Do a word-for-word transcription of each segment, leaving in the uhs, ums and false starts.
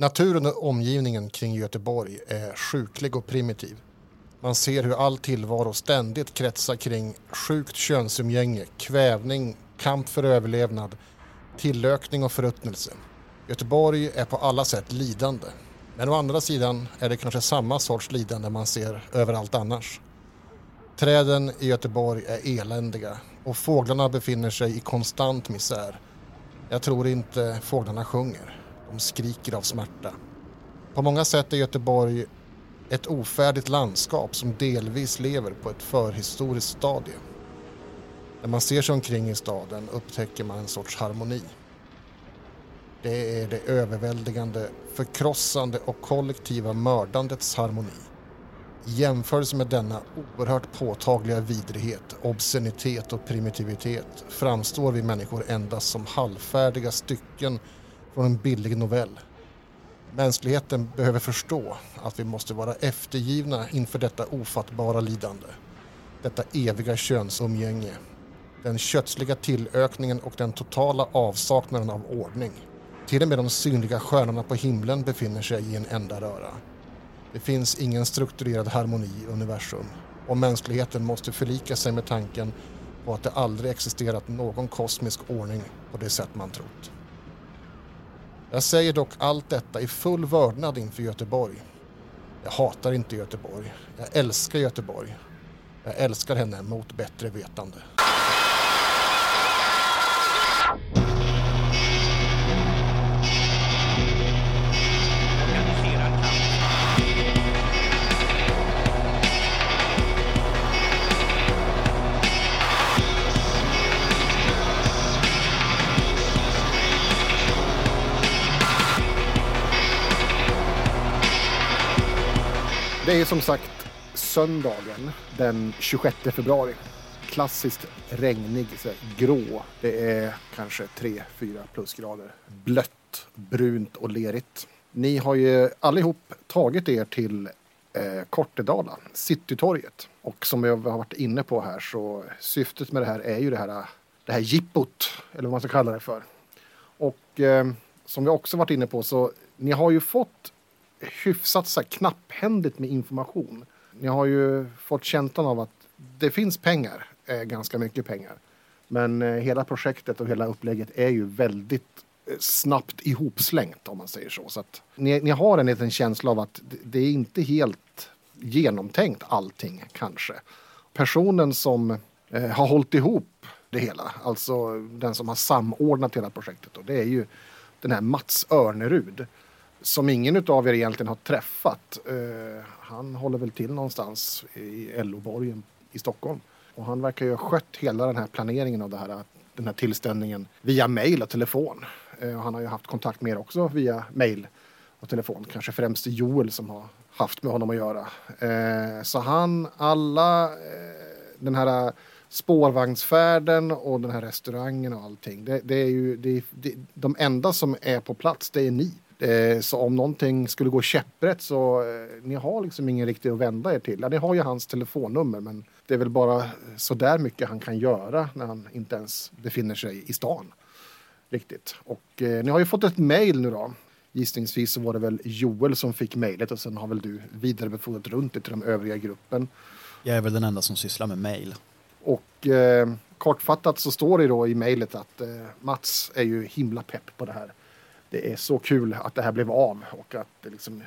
Naturen och omgivningen kring Göteborg är sjuklig och primitiv. Man ser hur all tillvaro ständigt kretsar kring sjukt könsumgänge, kvävning, kamp för överlevnad, tillökning och förruttnelse. Göteborg är på alla sätt lidande. Men å andra sidan är det kanske samma sorts lidande man ser överallt annars. Träden i Göteborg är eländiga och fåglarna befinner sig i konstant misär. Jag tror inte fåglarna sjunger. De skriker av smärta. På många sätt är Göteborg ett ofärdigt landskap som delvis lever på ett förhistoriskt stadium. När man ser sig omkring i staden upptäcker man en sorts harmoni. Det är det överväldigande, förkrossande och kollektiva mördandets harmoni. I jämförelse med denna oerhört påtagliga vidrighet, obscenitet och primitivitet framstår vi människor endast som halvfärdiga stycken från en billig novell. Mänskligheten behöver förstå att vi måste vara eftergivna inför detta ofattbara lidande. Detta eviga könsumgänge. Den kötsliga tillökningen och den totala avsaknaden av ordning. Till och med de synliga stjärnorna på himlen befinner sig i en enda röra. Det finns ingen strukturerad harmoni i universum. Och mänskligheten måste förlika sig med tanken på att det aldrig existerat någon kosmisk ordning på det sätt man trott. Jag säger dock allt detta i full vördnad inför Göteborg. Jag hatar inte Göteborg. Jag älskar Göteborg. Jag älskar henne mot bättre vetande. Det är som sagt söndagen den tjugosjätte februari. Klassiskt regnig, så grå. Det är kanske tre fyra plusgrader. Blött, brunt och lerigt. Ni har ju allihop tagit er till eh, Kortedala, Citytorget. Och som jag har varit inne på här så syftet med det här är ju det här, det här jippot, eller vad man ska kalla det för. Och eh, som jag också varit inne på så ni har ju fått hyfsat så här knapphändigt med information. Ni har ju fått känslan av att det finns pengar, eh, ganska mycket pengar. Men eh, hela projektet och hela upplägget är ju väldigt eh, snabbt ihopslängt, om man säger så. Så att ni, ni har en liten känsla av att det, det är inte helt genomtänkt allting, kanske. Personen som eh, har hållit ihop det hela, alltså den som har samordnat hela projektet, och det är ju den här Mats Örnerud, som ingen utav er egentligen har träffat. Uh, han håller väl till någonstans i Älvsborgen i Stockholm. Och han verkar ju ha skött hela den här planeringen av det här, den här tillställningen via mejl och telefon. Uh, och han har ju haft kontakt med er också via mejl och telefon. Kanske främst Joel som har haft med honom att göra. Uh, så han, alla uh, den här spårvagnsfärden och den här restaurangen och allting. Det, det är ju, det, det, de enda som är på plats, det är ni. Så om någonting skulle gå käpprätt så ni har liksom ingen riktigt att vända er till. Ja, ni har ju hans telefonnummer, men det är väl bara så där mycket han kan göra när han inte ens befinner sig i stan riktigt. Och eh, ni har ju fått ett mejl nu då. Gissningsvis så var det väl Joel som fick mejlet och sen har väl du vidarebefordrat runt det till de övriga gruppen. Jag är väl den enda som sysslar med mejl. Och eh, kortfattat så står det då i mejlet att eh, Mats är ju himla pepp på det här. Det är så kul att det här blev av och att det liksom,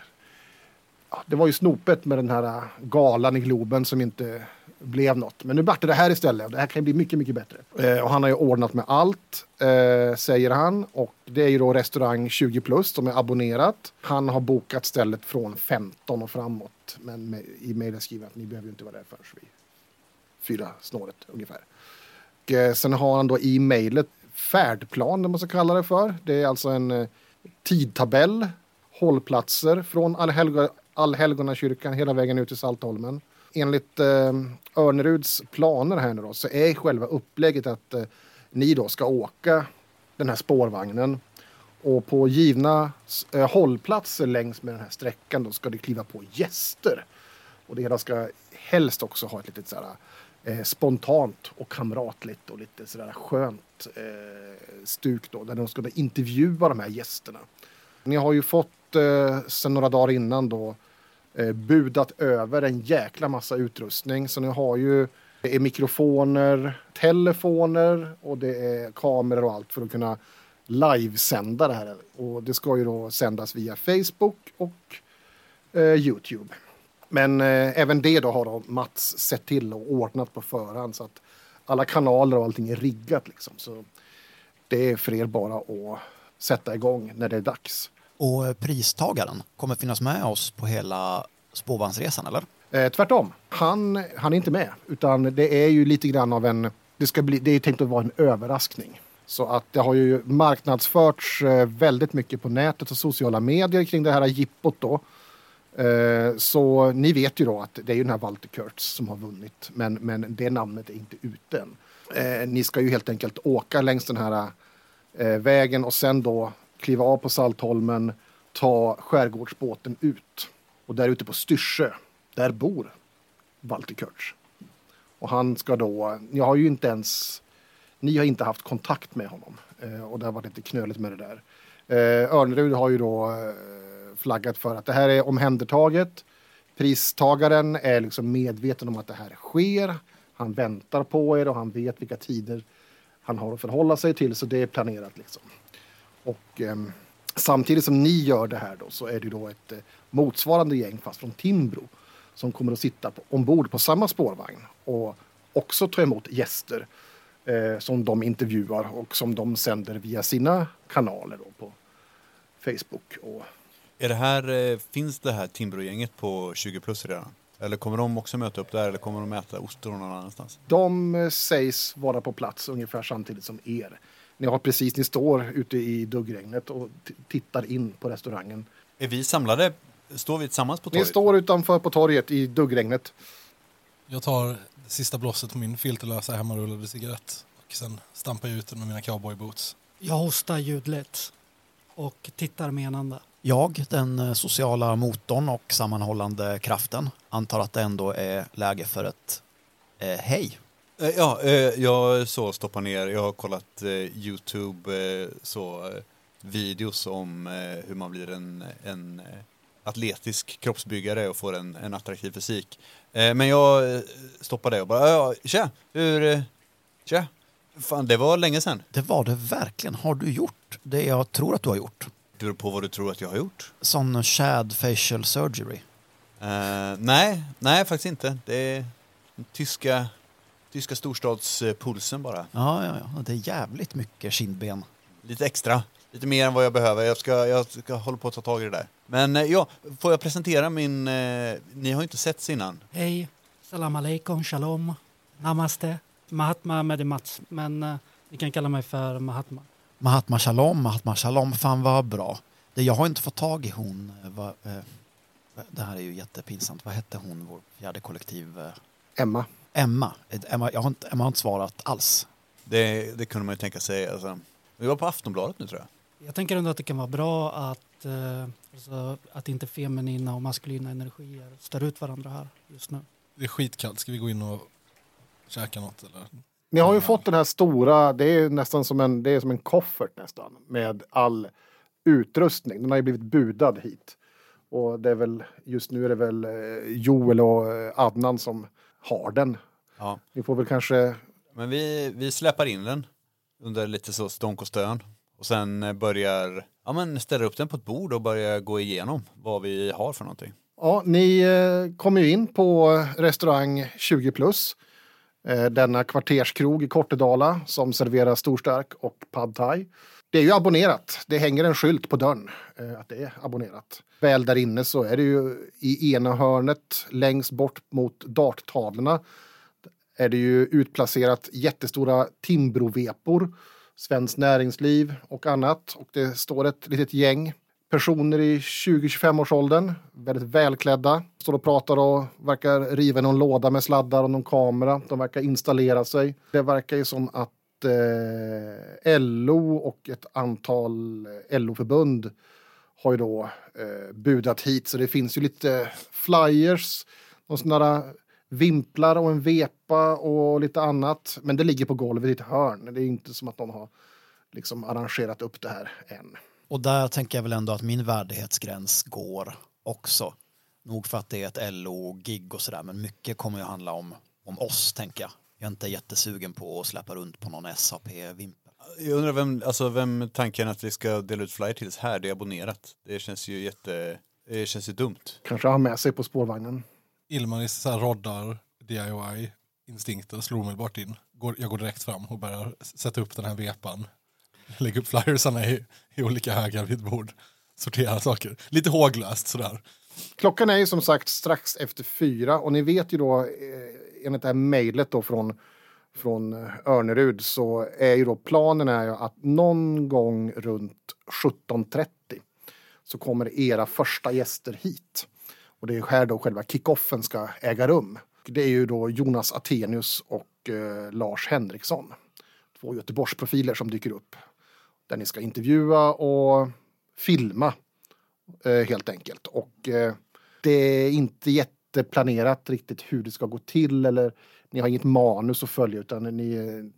ja, det var ju snopet med den här galan i Globen som inte blev något. Men nu blev det här istället och det här kan bli mycket, mycket bättre. Eh, och han har ju ordnat med allt, eh, säger han. Och det är ju då Restaurang tjugo Plus som är abonnerat. Han har bokat stället från femton och framåt. Men med, i mejlen skriver att ni behöver ju inte vara där förrän vi fyra snåret ungefär. Och, eh, sen har han då i mejlet färdplan, det man ska kalla det för. Det är alltså en eh, tidtabell, hållplatser från Allhelga Allhelgonas kyrkan hela vägen ut till Saltholmen. Enligt eh, Örneruds planer här nu då, så är själva upplägget att eh, ni då ska åka den här spårvagnen och på givna eh, hållplatser längs med den här sträckan då ska det kliva på gäster. Och det hela ska helst också ha ett litet så här Eh, spontant och kamratligt och lite sådär skönt eh, stuk då, där de skulle intervjua de här gästerna. Ni har ju fått eh, sen några dagar innan då eh, budat över en jäkla massa utrustning. Så ni har ju det är mikrofoner, telefoner och det är kameror och allt för att kunna livesända det här. Och det ska ju då sändas via Facebook och eh, YouTube. Men eh, även det då har då Mats sett till och ordnat på förhand så att alla kanaler och allting är riggat liksom. Så det är för er bara att sätta igång när det är dags. Och pristagaren kommer finnas med oss på hela spårvagnsresan, eller? Eh, tvärtom. Han, han är inte med. Utan det är ju lite grann av en... Det, ska bli, det är tänkt att vara en överraskning. Så att det har ju marknadsförts väldigt mycket på nätet och sociala medier kring det här jippot då. Eh, så ni vet ju då att det är ju den här Walter Kurtz som har vunnit. Men, men det namnet är inte ute än. Eh, ni ska ju helt enkelt åka längs den här eh, vägen och sen då kliva av på Saltholmen, ta skärgårdsbåten ut. Och där ute på Styrsjö, där bor Walter Kurtz. Och han ska då, ni har ju inte ens, ni har inte haft kontakt med honom. Eh, och där var det lite knöligt med det där. Eh, Örnerud har ju då eh, flaggat för att det här är omhändertaget. Pristagaren är liksom medveten om att det här sker. Han väntar på er och han vet vilka tider han har att förhålla sig till. Så det är planerat liksom. Och eh, samtidigt som ni gör det här då så är det då ett eh, motsvarande gäng fast från Timbro som kommer att sitta på, ombord på samma spårvagn och också ta emot gäster eh, som de intervjuar och som de sänder via sina kanaler då på Facebook. Och... Är det här, eh, finns det här Timbro-gänget på tjugo plus redan? Eller kommer de också möta upp där eller kommer de äta ostron någon annanstans? De eh, sägs vara på plats ungefär samtidigt som er. Ni har precis, ni står ute i duggregnet och t- tittar in på restaurangen. Är vi samlade? Står vi tillsammans på torget? Ni står utanför på torget i duggregnet. Jag tar sista blåset på min filterlösa hemmarullade cigarett och sen stampar jag ut den med mina cowboyboots. Jag hostar ljudligt och tittar menande. Jag, den sociala motorn och sammanhållande kraften, antar att det ändå är läge för ett eh, hej. Ja, eh, jag så stoppar ner. Jag har kollat eh, YouTube eh, så eh, videos om eh, hur man blir en, en atletisk kroppsbyggare och får en, en attraktiv fysik. Eh, men jag eh, stoppar det och bara, ja, tja, hur, eh, tja, fan det var länge sedan. Det var det verkligen. Har du gjort det jag tror att du har gjort? Det beror på vad du tror att jag har gjort. Sån shad facial surgery. Eh, nej, nej faktiskt inte. Det är tyska... Tyska storstadspulsen bara. Ja, ja, ja. Det är jävligt mycket kindben. Lite extra. Lite mer än vad jag behöver. Jag ska, jag ska hålla på att ta tag i det där. Men ja, får jag presentera min... Eh, ni har inte setts innan. Hej. Salam alaikum. Shalom. Namaste. Mahatma med Mats. Men eh, ni kan kalla mig för Mahatma. Mahatma shalom. Mahatma shalom. Fan vad bra. Det, jag har inte fått tag i hon. Va, eh, det här är ju jättepinsamt. Vad hette hon? Vår fjärde kollektiv... Eh? Emma. Emma. Emma, jag har inte, Emma har inte svarat alls. Det, det kunde man ju tänka sig. Alltså. Vi var på Aftonbladet nu, tror jag. Jag tänker ändå att det kan vara bra att, eh, alltså, att inte feminina och maskulina energier står ut varandra här just nu. Det är skitkallt. Ska vi gå in och käka något? Eller? Ni har ju fått den här stora, det är nästan som en, det är som en koffert nästan, med all utrustning. Den har ju blivit budad hit. Och det är väl, just nu är det väl Joel och Adnan som har den. Ja. Vi får väl kanske... Men vi, vi släpar in den under lite så stånk och stön. Och sen börjar... Ja, men ställer upp den på ett bord och börjar gå igenom vad vi har för någonting. Ja, ni eh, kommer ju in på restaurang tjugo plus. Eh, denna kvarterskrog i Kortedala som serverar storstark och pad thai. Det är ju abonnerat. Det hänger en skylt på dörren eh, att det är abonnerat. Väl där inne så är det ju i ena hörnet längst bort mot darttavlorna är det ju utplacerat jättestora Timbro-vepor, Svenskt Näringsliv och annat. Och det står ett litet gäng personer i tjugo till tjugofem års åldern, väldigt välklädda. Står och pratar och verkar riva någon låda med sladdar och någon kamera. De verkar installera sig. Det verkar ju som att Eh, L O och ett antal L O-förbund har ju då eh, budat hit. Så det finns ju lite flyers, någon sådana vimplar och en vepa och lite annat. Men det ligger på golvet i ett hörn. Det är inte som att någon har liksom arrangerat upp det här än. Och där tänker jag väl ändå att min värdighetsgräns går också. Nog för att det är ett L O-gig och sådär, men mycket kommer ju handla om, om oss, tänker jag. Jag är inte jättesugen på att släppa runt på någon S A P-vimpel. Jag undrar vem, alltså vem tanken att vi ska dela ut flyer tills här, det är abonnerat. Det känns ju jätte, det känns ju dumt. Kanske ha med sig på spårvagnen. Ilmaris så här roddar, D I Y, instinkter, slår omedelbart in. Går, jag går direkt fram och börjar sätta upp den här vepan. Lägger upp flyersarna i, i olika högar vid bord. Sortera saker. Lite håglöst sådär. Klockan är ju som sagt strax efter fyra och ni vet ju då enligt det här mejlet då från, från Örnerud så är ju då planen är ju att någon gång runt sjutton trettio så kommer era första gäster hit. Och det är här då själva kickoffen ska äga rum. Det är ju då Jonas Attenius och eh, Lars Henriksson. Två Göteborgsprofiler som dyker upp. Där ni ska intervjua och filma. Helt enkelt. Och eh, det är inte jätteplanerat riktigt hur det ska gå till. Eller ni har inget manus att följa. Utan ni,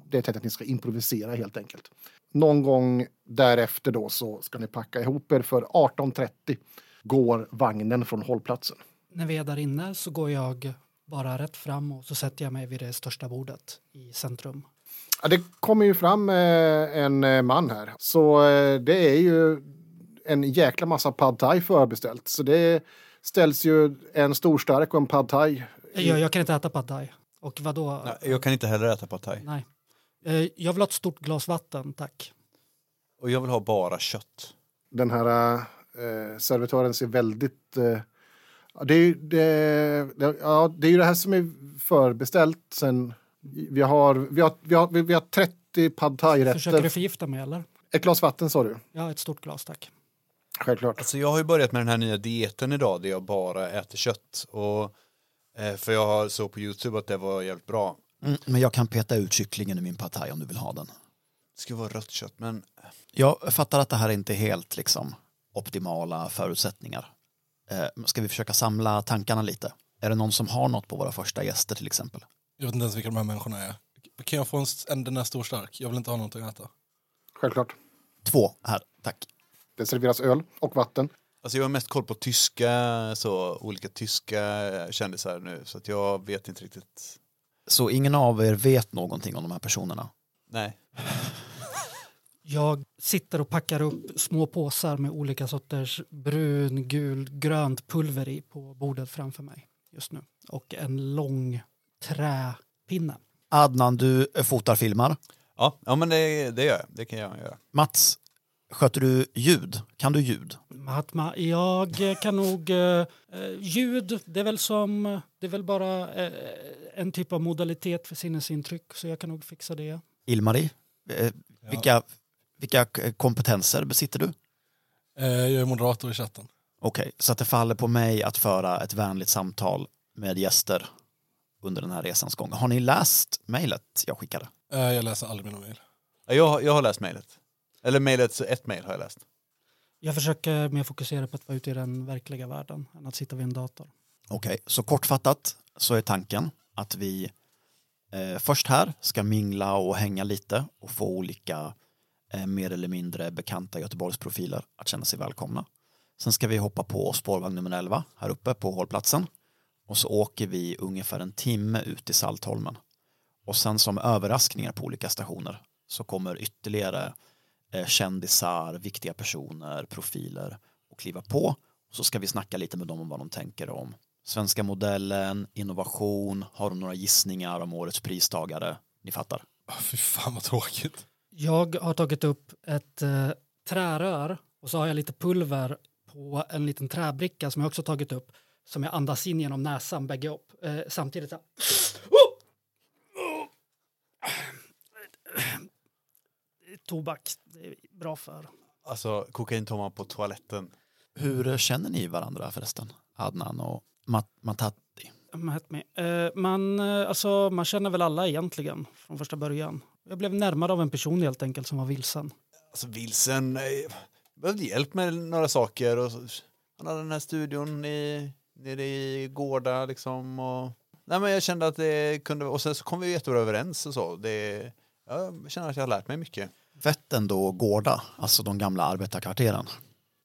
det är tänkt att ni ska improvisera helt enkelt. Någon gång därefter då så ska ni packa ihop er. För arton trettio går vagnen från hållplatsen. När vi är där inne så går jag bara rätt fram. Och så sätter jag mig vid det största bordet i centrum. Ja, det kommer ju fram eh, en man här. Så eh, det är ju en jäkla massa pad thai förbeställt. Så det ställs ju en stor stark och en pad thai. Jag, jag kan inte äta pad thai. Och vadå? Nej, jag kan inte heller äta pad thai. Nej. Jag vill ha ett stort glas vatten, tack. Och jag vill ha bara kött. Den här eh, servitören ser väldigt... Eh, det, är, det, det, ja, det är ju det här som är förbeställt. Sen, vi, har, vi, har, vi, har, vi har trettio pad thai-rätter. Försöker du förgifta mig, eller? Ett glas vatten, sa du? Ja, ett stort glas, tack. Självklart. Alltså jag har ju börjat med den här nya dieten idag där jag bara äter kött. Och, eh, för jag har så på YouTube att det var jävligt bra. Mm, men jag kan peta ut kycklingen i min pad thai om du vill ha den. Det ska vara rött kött, men... Jag fattar att det här inte är helt liksom, optimala förutsättningar. Eh, ska vi försöka samla tankarna lite? Är det någon som har något på våra första gäster till exempel? Jag vet inte ens vilka de här människorna är. Kan jag få en den här stor stark? Jag vill inte ha någonting att äta. Självklart. Två här, tack. Det serveras öl och vatten. Alltså jag har mest koll på tyska, så olika tyska kändisar nu. Så att jag vet inte riktigt. Så ingen av er vet någonting om de här personerna? Nej. Jag sitter och packar upp små påsar med olika sorters brun, gul, grönt pulver i på bordet framför mig just nu. Och en lång träpinne. Adnan, du fotar filmar? Ja, ja men det, det gör jag. Det kan jag göra. Mats? Sköter du ljud? Kan du ljud? Mahatma, jag kan nog... Eh, ljud, det är väl som... Det är väl bara eh, en typ av modalitet för sinnesintryck. Så jag kan nog fixa det. Ilmari, eh, ja. vilka, vilka kompetenser besitter du? Eh, jag är moderator i chatten. Okej, okay, så att det faller på mig att föra ett vänligt samtal med gäster under den här resans gång. Har ni läst mejlet jag skickade? Eh, jag läser aldrig mina mejl. Jag, jag har läst mejlet. Eller mejlet, så ett mejl har jag läst. Jag försöker mer fokusera på att vara ute i den verkliga världen än att sitta vid en dator. Okej, okay, så kortfattat så är tanken att vi eh, först här ska mingla och hänga lite och få olika eh, mer eller mindre bekanta Göteborgsprofiler att känna sig välkomna. Sen ska vi hoppa på spårvagn nummer elva här uppe på hållplatsen och så åker vi ungefär en timme ut i Saltholmen. Och sen som överraskningar på olika stationer så kommer ytterligare kändisar, viktiga personer, profiler och kliva på. Så ska vi snacka lite med dem om vad de tänker om svenska modellen, innovation, har de några gissningar om årets pristagare? Ni fattar. Oh, fy fan vad tråkigt. Jag har tagit upp ett eh, trärör och så har jag lite pulver på en liten träbricka som jag också tagit upp som jag andas in genom näsan bägge upp. Eh, samtidigt så här. Tobak, det är bra för. Alltså, kokain tar man på toaletten. Hur känner ni varandra förresten? Adnan och Mat- Matatti. Uh, man, alltså, man känner väl alla egentligen från första början. Jag blev närmare av en person helt enkelt som var vilsen. Alltså vilsen, jag behövde hjälp med några saker. Och han hade den här studion i, nere i Gårda liksom. Och, nej men jag kände att det kunde, och sen så kom vi jättebra överens och så. Det, jag känner att jag har lärt mig mycket. Vätten då Gårda, alltså de gamla arbetarkvarteren.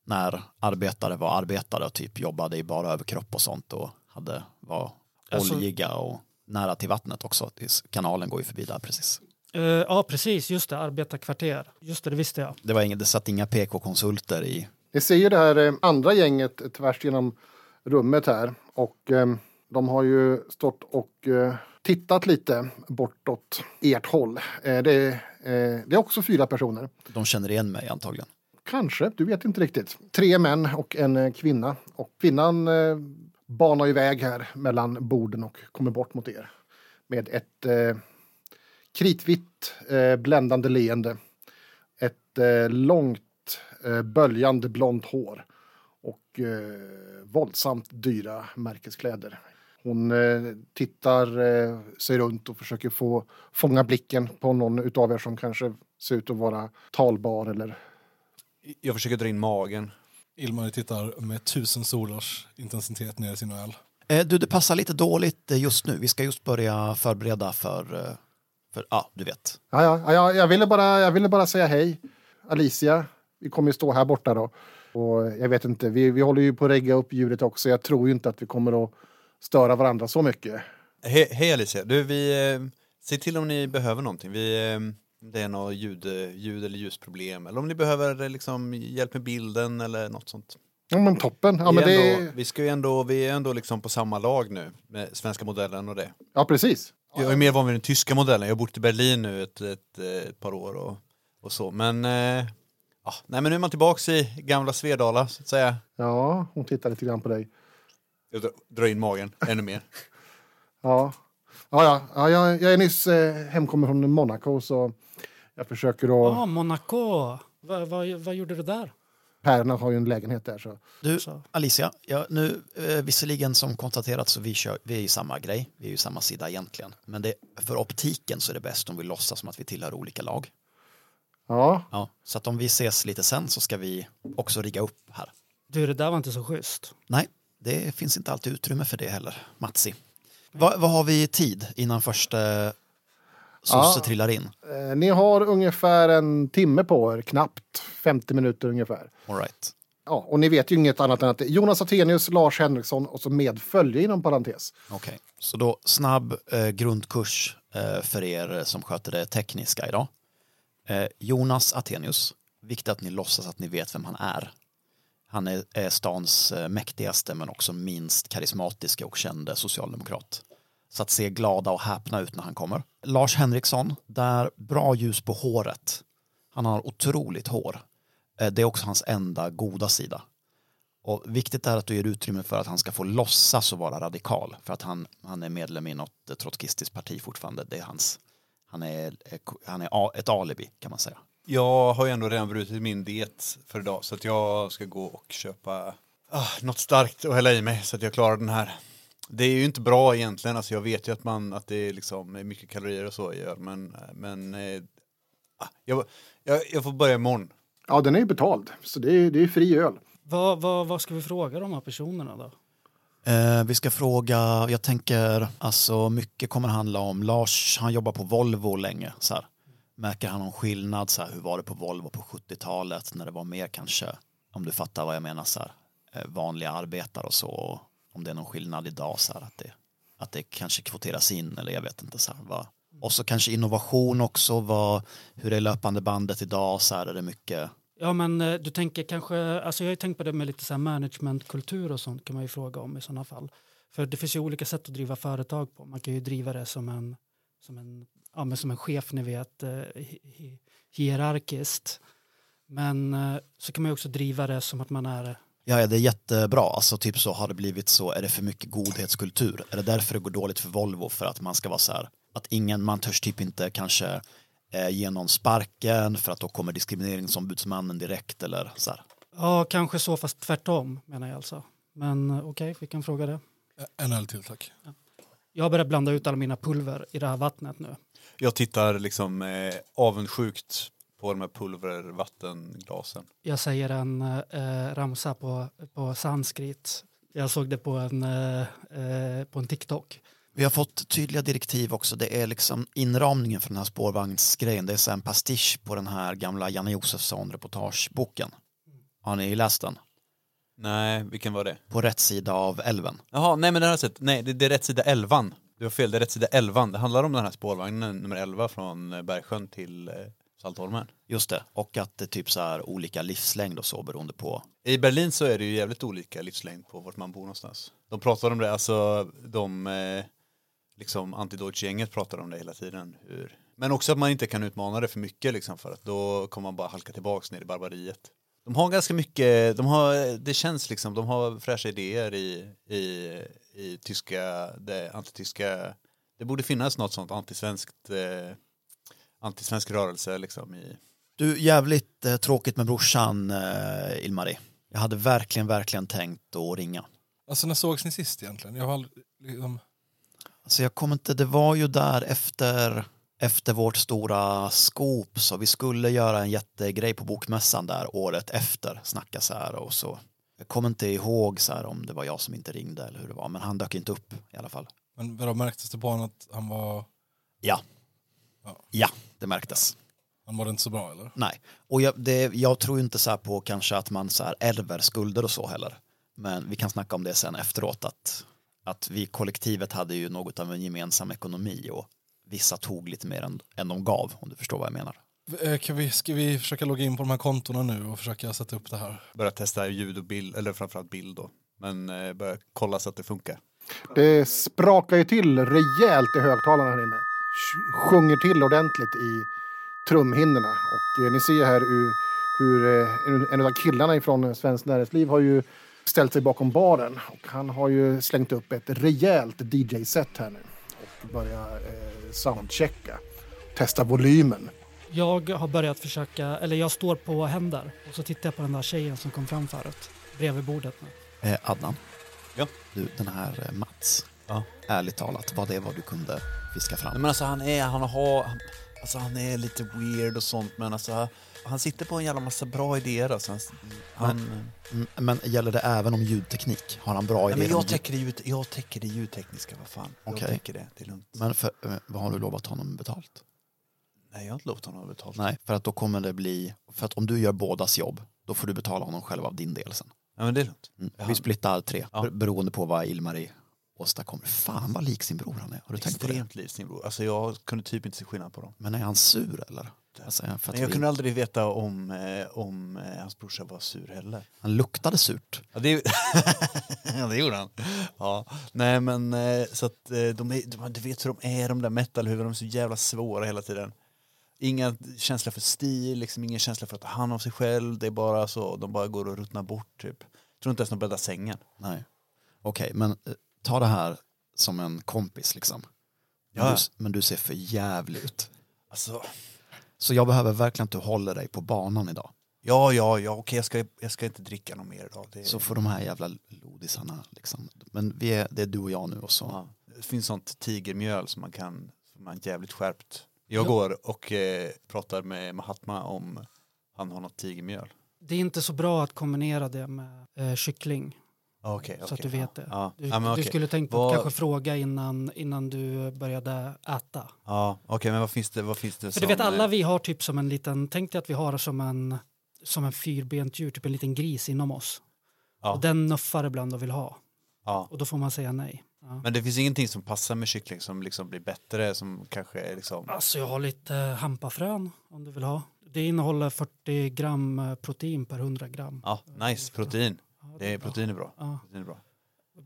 När arbetare var arbetare och typ jobbade i bara överkropp och sånt och hade, var alltså, oljiga och nära till vattnet också. Kanalen går ju förbi där precis. Uh, ja, precis. Just det, arbetarkvarter. Just det, det visste jag. Det var inget, det satt inga P K-konsulter i. Ni ser ju det här andra gänget tvärs genom rummet här. Och eh, de har ju stått och eh, tittat lite bortåt ert håll. Eh, det, eh, det är också fyra personer. De känner igen mig antagligen. Kanske, du vet inte riktigt. Tre män och en kvinna. Och kvinnan eh, banar iväg här mellan borden och kommer bort mot er. Med ett eh, kritvitt eh, bländande leende. Ett eh, långt eh, böljande blont hår. Och eh, våldsamt dyra märkeskläder. Hon eh, tittar eh, sig runt och försöker få fånga blicken på någon utav er som kanske ser ut att vara talbar eller... Jag försöker dra in magen. Ilmari tittar med tusen solars intensitet ner i sin öl. Eh, du, det passar lite dåligt just nu. Vi ska just börja förbereda för... för ah, du vet. Ja, ja, ja jag, ville bara, jag ville bara säga hej. Alicia, vi kommer ju stå här borta då. Och jag vet inte, vi, vi håller ju på att regga upp djuret också. Jag tror ju inte att vi kommer att störa varandra så mycket. He- hej Alicia, du, vi... Eh, se till om ni behöver någonting. Vi... Eh... det är något ljud, ljud eller ljusproblem. Eller om ni behöver liksom hjälp med bilden eller något sånt. Ja, men toppen. Ja, vi, men ändå, det... vi, ska ju ändå, vi är ändå liksom på samma lag nu med svenska modellen och det. Ja, precis. Jag är mer van vid den tyska modellen. Jag har bott i Berlin nu ett, ett, ett par år och, och så. Men, eh, ja. Nej, men nu är man tillbaka i gamla Svedala, så att säga. Ja, hon tittar lite grann på dig. Jag drar in magen ännu mer. Ja. Ja, ja, ja, jag, jag är nyss eh, hemkommen från Monaco så jag försöker då... Ja, oh, Monaco! Va, va, vad gjorde du där? Pärna har ju en lägenhet där så... Du, så. Alicia, jag, nu, eh, visserligen som konstaterat så vi, kör, vi är ju samma grej. Vi är ju samma sida egentligen. Men det, för optiken så är det bäst om vi låtsas som att vi tillhör olika lag. Ja. Ja. Så att om vi ses lite sen så ska vi också rigga upp här. Du, det där var inte så schysst. Nej, det finns inte alltid utrymme för det heller, Matsi. Vad, vad har vi i tid innan första eh, sosse ja, trillar in? Eh, ni har ungefär en timme på er, knappt femtio minuter ungefär. All right. Ja, och ni vet ju inget annat än att Jonas Attenius, Lars Henriksson och så medföljer inom parentes. Okej, okay. Så då snabb eh, grundkurs eh, för er som sköter det tekniska idag. Eh, Jonas Attenius, viktigt att ni låtsas att ni vet vem han är. Han är, är stans mäktigaste men också minst karismatiska och kände socialdemokrat. Så att se glada och häpna ut när han kommer. Lars Henriksson, där bra ljus på håret. Han har otroligt hår. Det är också hans enda goda sida. Och viktigt är att du ger utrymme för att han ska få låtsas och vara radikal. För att han, han är medlem i något trotskistiskt parti fortfarande. Det är hans, han, är, han är ett alibi kan man säga. Jag har ju ändå redan brutit min diet för idag så att jag ska gå och köpa ah, något starkt och hälla i mig så att jag klarar den här. Det är ju inte bra egentligen, alltså jag vet ju att, man, att det är liksom mycket kalorier och så gör, men, men eh, jag, jag, jag får börja imorgon. Ja, den är ju betald, så det är ju fri öl. Vad, vad, vad ska vi fråga de här personerna då? Eh, vi ska fråga, jag tänker, alltså mycket kommer handla om Lars, han jobbar på Volvo länge så här. Märker han någon skillnad? Så här, hur var det på Volvo på sjuttiotalet? När det var mer kanske, om du fattar vad jag menar, så här, vanliga arbetare och så. Och om det är någon skillnad idag, så här, att, det, att det kanske kvoteras in eller jag vet inte. Så här, vad. Och så kanske innovation också. Vad, hur är löpande bandet idag? Så här, är det mycket... Ja, men du tänker kanske... Alltså jag har ju tänkt på det med lite så här managementkultur och sånt kan man ju fråga om i sådana fall. För det finns ju olika sätt att driva företag på. Man kan ju driva det som en... Som en Ja, men som en chef, ni vet, hierarkiskt. Men så kan man ju också driva det som att man är... Ja, det är jättebra. Alltså typ så har det blivit så, är det för mycket godhetskultur? Är det därför det går dåligt för Volvo? För att man ska vara så här, att ingen, man törs typ inte kanske eh, ge någon sparken för att då kommer diskrimineringsombudsmannen direkt eller så här. Ja, kanske så, fast tvärtom menar jag alltså. Men okej, okay, vi kan fråga det. En öl till, tack. Ja. Jag börjar blanda ut alla mina pulver i det här vattnet nu. Jag tittar liksom eh, avundsjukt på de här pulvervattenglasen. Jag säger en eh, ramsa på, på sanskrit. Jag såg det på en, eh, på en TikTok. Vi har fått tydliga direktiv också. Det är liksom inramningen för den här spårvagnsgrejen. Det är så en pastisch på den här gamla Janne Josefsson-reportageboken. Har ni läst den? Nej, vilken var det? På rätt sida av älven. Jaha, nej men det har jag sett. Nej, det, det är rätt sida elvan. Du har fel, det är rätt sida elvan. Det handlar om den här spårvagnen nummer elva från Bergsjön till Saltholmen. Just det, och att det typ så här olika livslängd och så beroende på. I Berlin så är det ju jävligt olika livslängd på vart man bor någonstans. De pratar om det, alltså de liksom anti-Deutsch-gänget pratar om det hela tiden. Hur? Men också att man inte kan utmana det för mycket liksom, för att då kommer man bara halka tillbaks ner i barbariet. De har ganska mycket, de har, det känns liksom, de har fräscha idéer i, i, i tyska, det antityska, det borde finnas något sånt antisvenskt, eh, antisvensk rörelse liksom i. Du, jävligt eh, tråkigt med brorsan eh, Ilmari. Jag hade verkligen, verkligen tänkt att ringa. Alltså när sågs ni sist egentligen? Jag har aldrig, liksom... Alltså jag kommer inte, det var ju där efter... Efter vårt stora skop, så vi skulle göra en jättegrej på bokmässan där året efter, snacka så här och så. Jag kommer inte ihåg så här om det var jag som inte ringde eller hur det var, men han dök inte upp i alla fall. Men det märktes det på honom att han var... Ja, ja, ja det märktes. Han var inte så bra eller? Nej, och jag, det, jag tror inte så här på kanske att man så här ärver skulder och så heller. Men vi kan snacka om det sen efteråt, att, att vi kollektivet hade ju något av en gemensam ekonomi och vissa tog lite mer än, än de gav, om du förstår vad jag menar. Kan vi, ska vi försöka logga in på de här kontorna nu och försöka sätta upp det här? Börja testa ljud och bild, eller framförallt bild då. Men börja kolla så att det funkar. Det sprakar ju till rejält i högtalarna här inne. Sjunger till ordentligt i trumhinnorna. Och ni ser här hur, hur en av killarna från Svenskt Näringsliv har ju ställt sig bakom baren. Och han har ju slängt upp ett rejält D J-set här nu. Börja eh, soundchecka, testa volymen. Jag har börjat försöka, eller jag står på händer och så tittar jag på den där tjejen som kom fram förut, bredvid bordet nu. Eh, Adnan, ja. Du, den här eh, Mats, ja. Ärligt talat, vad det var du kunde fiska fram? Nej, men alltså han är, han har, han, alltså han är lite weird och sånt, men alltså han sitter på en jävla massa bra idéer. Alltså. Han, han, men, men gäller det även om ljudteknik? Har han bra nej, idéer? Men jag, täcker ljud, jag täcker det ljudtekniska, vad fan. Okay. Jag täcker det, det är lugnt. Men för, vad har du lovat honom betalt? Nej, jag har inte lovat honom betalt. Nej, för att då kommer det bli... För att om du gör bådas jobb, då får du betala honom själv av din del sen. Ja, men det är lugnt. Mm. Vi splittar tre, ja. Beroende på vad Ilmari åstadkommer. Fan vad lik sin bror han är. Har du tänkt på det? Extremt lik sin bror. Alltså jag kunde typ inte se skillnad på dem. Men är han sur eller? Alltså, men jag vi... kunde aldrig veta om, eh, om eh, hans brorsa var sur heller. Han luktade surt. Ja, det, det gjorde han. Ja. Nej, men eh, så att eh, de, är, de du vet hur de är, de där metalhuvuden, de är så jävla svåra hela tiden. Inga känsla för stil, liksom, ingen känsla för att ta hand om sig själv. Det är bara så, de bara går och ruttnar bort typ. Jag tror inte ens de bäddar sängen. Nej. Okej, okay, men eh, ta det här som en kompis liksom. Ja. Men, du, men du ser för jävligt ut. Alltså... Så jag behöver verkligen att du håller dig på banan idag. Ja, ja, ja. Okej, jag ska, jag ska inte dricka något mer idag. Det är... Så får de här jävla lodisarna liksom. Men vi är, det är du och jag nu och så. Ja. Det finns sånt tigermjöl som man kan, som man jävligt skärpt. Jag ja. går och eh, pratar med Mahatma om han har något tigermjöl. Det är inte så bra att kombinera det med eh, kyckling. Okay, okay, så att du vet ja, det. Ja, du, ja, men, du okay. skulle tänkt på att kanske fråga innan, innan du började äta. Ja, okej, okay, men vad finns det, vad finns det? För du vet alla vi har typ som en liten, tänk dig att vi har som en, som en fyrbent djur, typ en liten gris inom oss. Ja. Och den nuffar ibland och vill ha. Ja. Och då får man säga nej. Ja. Men det finns ingenting som passar med kyckling som liksom blir bättre, som kanske är liksom... Alltså jag har lite hampafrön om du vill ha. Det innehåller fyrtio gram protein per hundra gram. Ja, nice, protein. Det är, protein är bra. Ja. Protein är bra.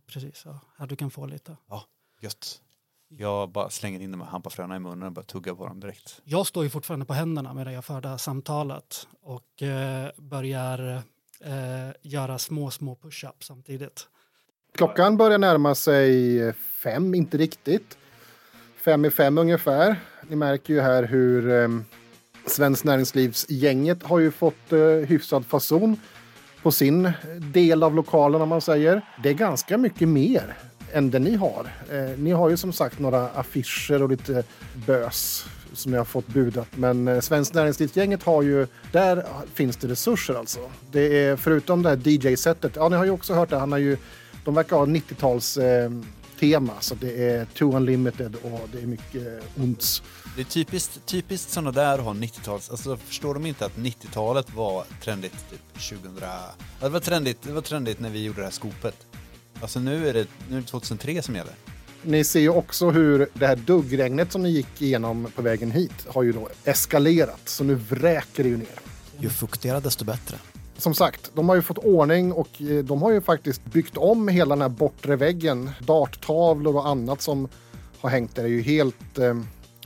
Precis, ja. Här du kan få lite. Ja, gött. Jag bara slänger in de här hampafröna i munnen och bara tuggar på dem direkt. Jag står ju fortfarande på händerna medan jag för det här samtalet och eh, börjar eh, göra små, små push-ups samtidigt. Klockan börjar närma sig fem, inte riktigt. Fem i fem ungefär. Ni märker ju här hur eh, Svenskt Näringslivsgänget har ju fått eh, hyfsad fason på sin del av lokalen om man säger. Det är ganska mycket mer än det ni har. Eh, ni har ju som sagt några affischer och lite bös som ni har fått budat. Men eh, Svenskt Näringslivsgänget har ju, där finns det resurser alltså. Det är förutom det här D J-sättet, ja ni har ju också hört det, han har ju, de verkar ha nittio-tals eh, tema, så det är Tour Unlimited och det är mycket onds. Det är typiskt, typiskt sådana där har nittio-tals, alltså förstår de inte att nittio-talet var trendigt typ tjugohundra, det var trendigt, det var trendigt när vi gjorde det här skopet. Alltså nu är det, nu är det tjugohundratre som gäller. Ni ser ju också hur det här duggregnet som ni gick igenom på vägen hit har ju då eskalerat, så nu vräker det ju ner. Ju fuktigare desto bättre. Som sagt, de har ju fått ordning och de har ju faktiskt byggt om hela den här bortre väggen. Darttavlor och annat som har hängt där är ju helt...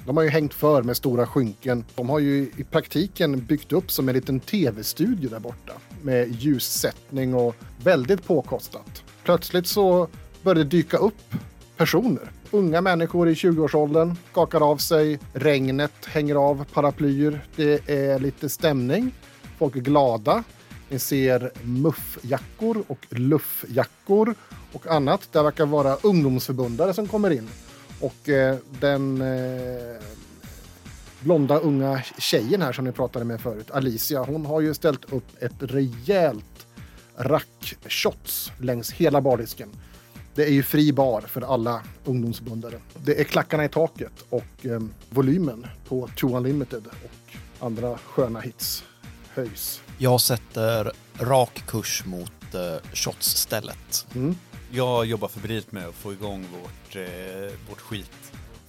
De har ju hängt för med stora skynken. De har ju i praktiken byggt upp som en liten tv-studio där borta. Med ljussättning och väldigt påkostat. Plötsligt så började det dyka upp personer. Unga människor i tjugoårsåldern skakar av sig. Regnet hänger av paraplyer. Det är lite stämning. Folk är glada. Ni ser muffjackor och luffjackor och annat. Där verkar vara ungdomsförbundare som kommer in. Och eh, den eh, blonda unga tjejen här som ni pratade med förut, Alicia, hon har ju ställt upp ett rejält rack shots längs hela bardisken. Det är ju fri bar för alla ungdomsförbundare. Det är klackarna i taket och eh, volymen på Tour Unlimited och andra sköna hits höjs. Jag sätter rak kurs mot eh, shots-stället. Mm. Jag jobbar febrilt med att få igång vårt, eh, vårt skit.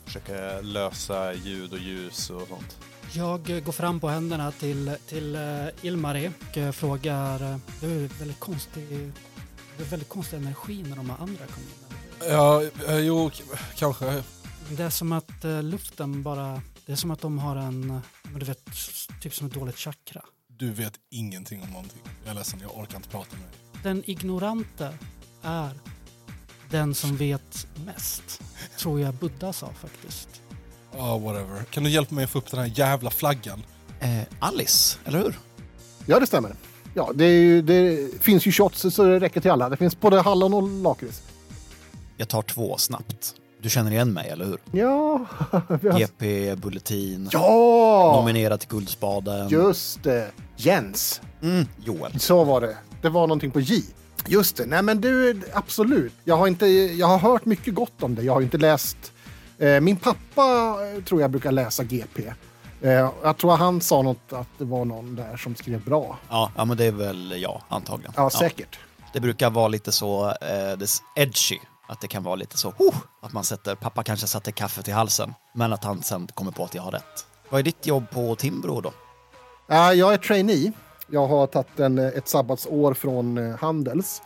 Försöka lösa ljud och ljus och sånt. Jag går fram på händerna till, till eh, Ilmari och frågar... Det är väldigt konstig, det är väldigt konstig energi när de andra kommer in. Ja, eh, jo, k- kanske. Det är som att eh, luften bara... Det är som att de har en... Du vet, typ som ett dåligt chakra. Du vet ingenting om någonting. Jag är ledsen, jag orkar inte prata med dig. Den ignoranta är den som vet mest. Tror jag Buddha sa faktiskt. Ja, oh, whatever. Kan du hjälpa mig att få upp den här jävla flaggan? Eh, Alice, eller hur? Ja, det stämmer. Ja, det, är ju, det finns ju shots så det räcker till alla. Det finns både hallon och lakrits. Jag tar två snabbt. Du känner igen mig, eller hur? Ja. Har... G P-bulletin. Ja! Nominerad till Guldspaden. Just det. Jens. Mm, Joel. Så var det. Det var någonting på J. Just det. Nej, men du, absolut. Jag har, inte, jag har hört mycket gott om det. Jag har inte läst... Eh, min pappa tror jag brukar läsa G P. Eh, jag tror han sa något att det var någon där som skrev bra. Ja, ja men det är väl jag, antagligen. Ja, säkert. Ja. Det brukar vara lite så eh, edgy. Att det kan vara lite så, oh, att man sätter, pappa kanske satte kaffe till halsen. Men att han sen kommer på att jag har rätt. Vad är ditt jobb på Timbro då? Uh, jag är trainee. Jag har tagit en, ett sabbatsår från Handels.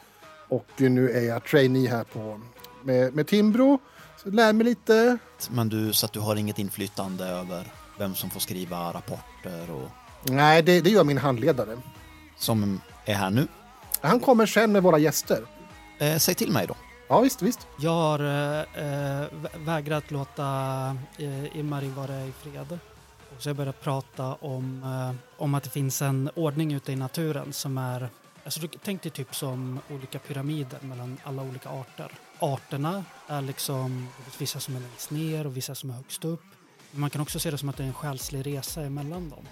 Och nu är jag trainee här på, med, med Timbro. Så lär mig lite. Men du, så att du har inget inflytande över vem som får skriva rapporter? Och... Nej, det, det gör min handledare. Som är här nu? Han kommer sen med våra gäster. Uh, säg till mig då. Ja, visst, visst. Jag har eh, vägrat låta eh, Ilmari vara i fred. Och så jag började prata om, eh, om att det finns en ordning ute i naturen som är... Alltså, du tänkte typ som olika pyramider mellan alla olika arter. Arterna är liksom... Vissa som är längst ner och vissa som är högst upp. Men man kan också se det som att det är en själslig resa emellan dem.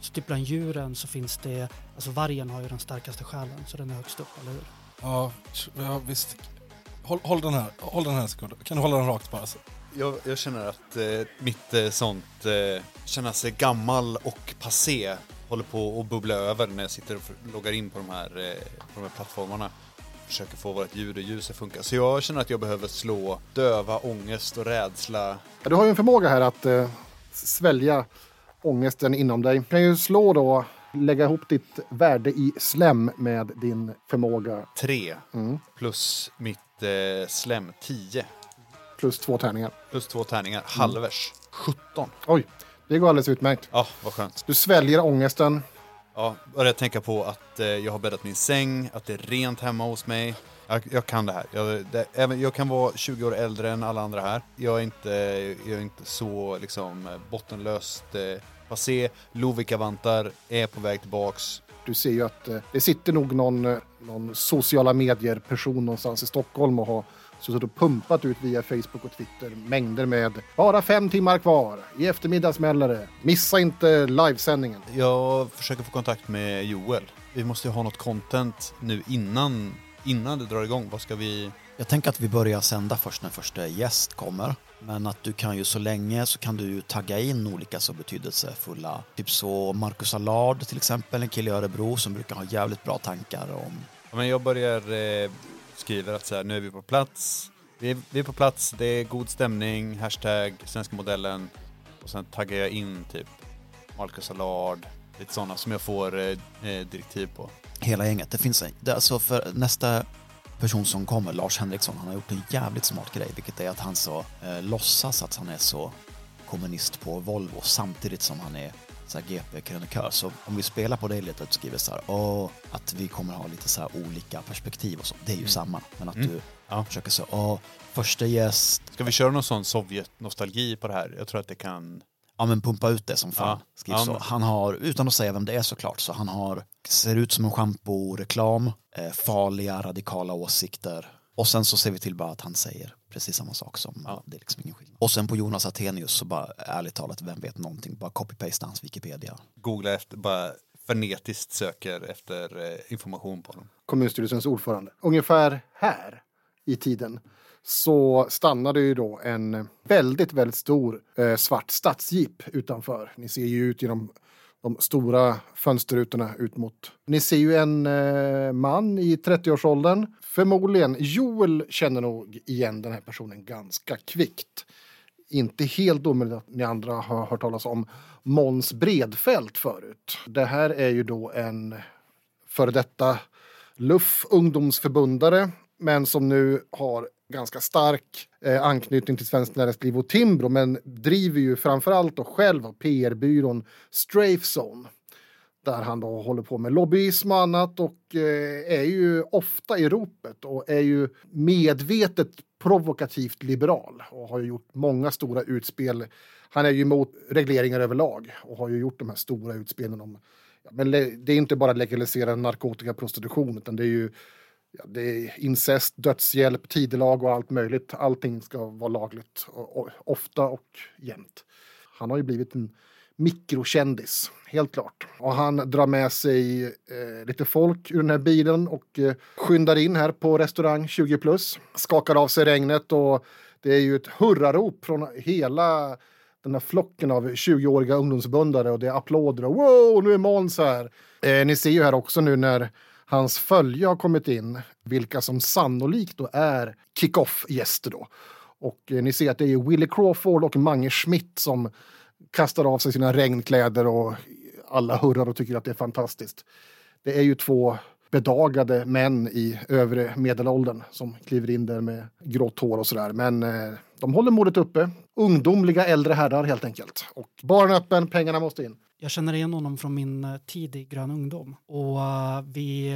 Så typ bland djuren så finns det... Alltså vargen har ju den starkaste själen så den är högst upp, eller hur? Ja, ja visst... Håll, håll den här, håll den här sekund. Kan du hålla den rakt bara så? Jag, jag känner att eh, mitt eh, sånt eh, känna sig gammal och passé håller på att bubbla över när jag sitter och för, loggar in på de här, eh, på de här plattformarna. Försöker få vårt ljud och ljus att funka. Så jag känner att jag behöver slå döva ångest och rädsla. Du har ju en förmåga här att eh, svälja ångesten inom dig. Du kan ju slå då, lägga ihop ditt värde i slem med din förmåga. Tre mm. plus mitt slem tio. Plus två tärningar. Plus två tärningar. Halvers. Mm. sjutton. Oj, det går alldeles utmärkt. Ja, vad skönt. Du sväljer ångesten. Ja, börjar tänka på att eh, jag har bäddat min säng. Att det är rent hemma hos mig. Jag, jag kan det här. Jag, det, även, jag kan vara tjugo år äldre än alla andra här. Jag är inte, jag är inte så liksom, bottenlöst eh, passé. Lovikkavantar är på väg tillbaks. Du ser ju att det sitter nog någon, någon sociala medier-person någonstans i Stockholm och har suttit och pumpat ut via Facebook och Twitter mängder med bara fem timmar kvar, i eftermiddagsmällare, missa inte livesändningen. Jag försöker få kontakt med Joel. Vi måste ju ha något content nu innan, innan det drar igång. Vad ska vi, Jag tänker att vi börjar sända först när första gäst kommer. Men att du kan ju så länge så kan du ju tagga in olika så betydelsefulla. Typ så Markus Allard till exempel, en kille i Örebro som brukar ha jävligt bra tankar om. Ja, men jag börjar eh, skriva att så här, nu är vi på plats. Vi är, vi är på plats, det är god stämning, hashtag svenska modellen. Och sen taggar jag in typ Markus Allard, lite sådana som jag får eh, direktiv på. Hela gänget, det finns en. Det är alltså för nästa person som kommer, Lars Henriksson, han har gjort en jävligt smart grej, vilket är att han så eh, låtsas att han är så kommunist på Volvo samtidigt som han är så här G P-krönikör. Så om vi spelar på det lite och skriver så här, åh, att vi kommer ha lite så här olika perspektiv och så, det är ju mm. samma. Men att mm. du ja. försöker så, åh, första gäst. Ska vi köra någon sån Sovjet-nostalgi på det här? Jag tror att det kan... Ja, men pumpa ut det som fan. Ja. Skriv ja, men... så. Han har, utan att säga vem det är såklart, så han har, ser ut som en shampoo-reklam, eh, farliga, radikala åsikter. Och sen så ser vi till bara att han säger precis samma sak som, ja. det är liksom ingen skillnad. Och sen på Jonas Attenius så bara, ärligt talat, vem vet någonting, bara copy-paste hans Wikipedia. Googla efter, bara frenetiskt söker efter eh, information på honom. Kommunstyrelsens ordförande. Ungefär här i tiden så stannade ju då en väldigt, väldigt stor eh, svart stadsjeep utanför. Ni ser ju ut genom de stora fönsterrutorna ut mot. Ni ser ju en eh, man i trettioårsåldern. Förmodligen, Joel känner nog igen den här personen ganska kvickt. Inte helt omöjligt att ni andra har hört talas om Måns Bredfeldt förut. Det här är ju då en före detta L U F ungdomsförbundare, men som nu har ganska stark eh, anknytning till Svenskt Näringsliv och Timbro, men driver ju framförallt och själv av P R-byrån Strafe Zone, där han då håller på med lobbyism och annat och eh, är ju ofta i ropet och är ju medvetet provokativt liberal och har ju gjort många stora utspel. Han är ju emot regleringar överlag och har ju gjort de här stora utspelen om, ja, men det är inte bara legalisera narkotika och prostitution, utan det är ju, ja, det är incest, dödshjälp, tidelag och allt möjligt. Allting ska vara lagligt, och, och, ofta och jämt. Han har ju blivit en mikrokändis, helt klart. Och han drar med sig eh, lite folk ur den här bilen och eh, skyndar in här på restaurang tjugo plus. Skakar av sig regnet och det är ju ett hurrarop från hela den här flocken av tjugoåriga ungdomsbundare. Och det är applåder och wow, nu är Måns här. Eh, ni ser ju här också nu när hans följe har kommit in, vilka som sannolikt då är kick-off-gäster då. Och eh, ni ser att det är Willy Crawford och Mange Schmidt som kastar av sig sina regnkläder och alla hurrar och tycker att det är fantastiskt. Det är ju två bedagade män i övre medelåldern som kliver in där med grått hår och sådär. Men eh, de håller modet uppe. Ungdomliga äldre herrar helt enkelt. Och baren öppen, pengarna måste in. Jag känner igen honom från min tid i Grön Ungdom. Och uh, vi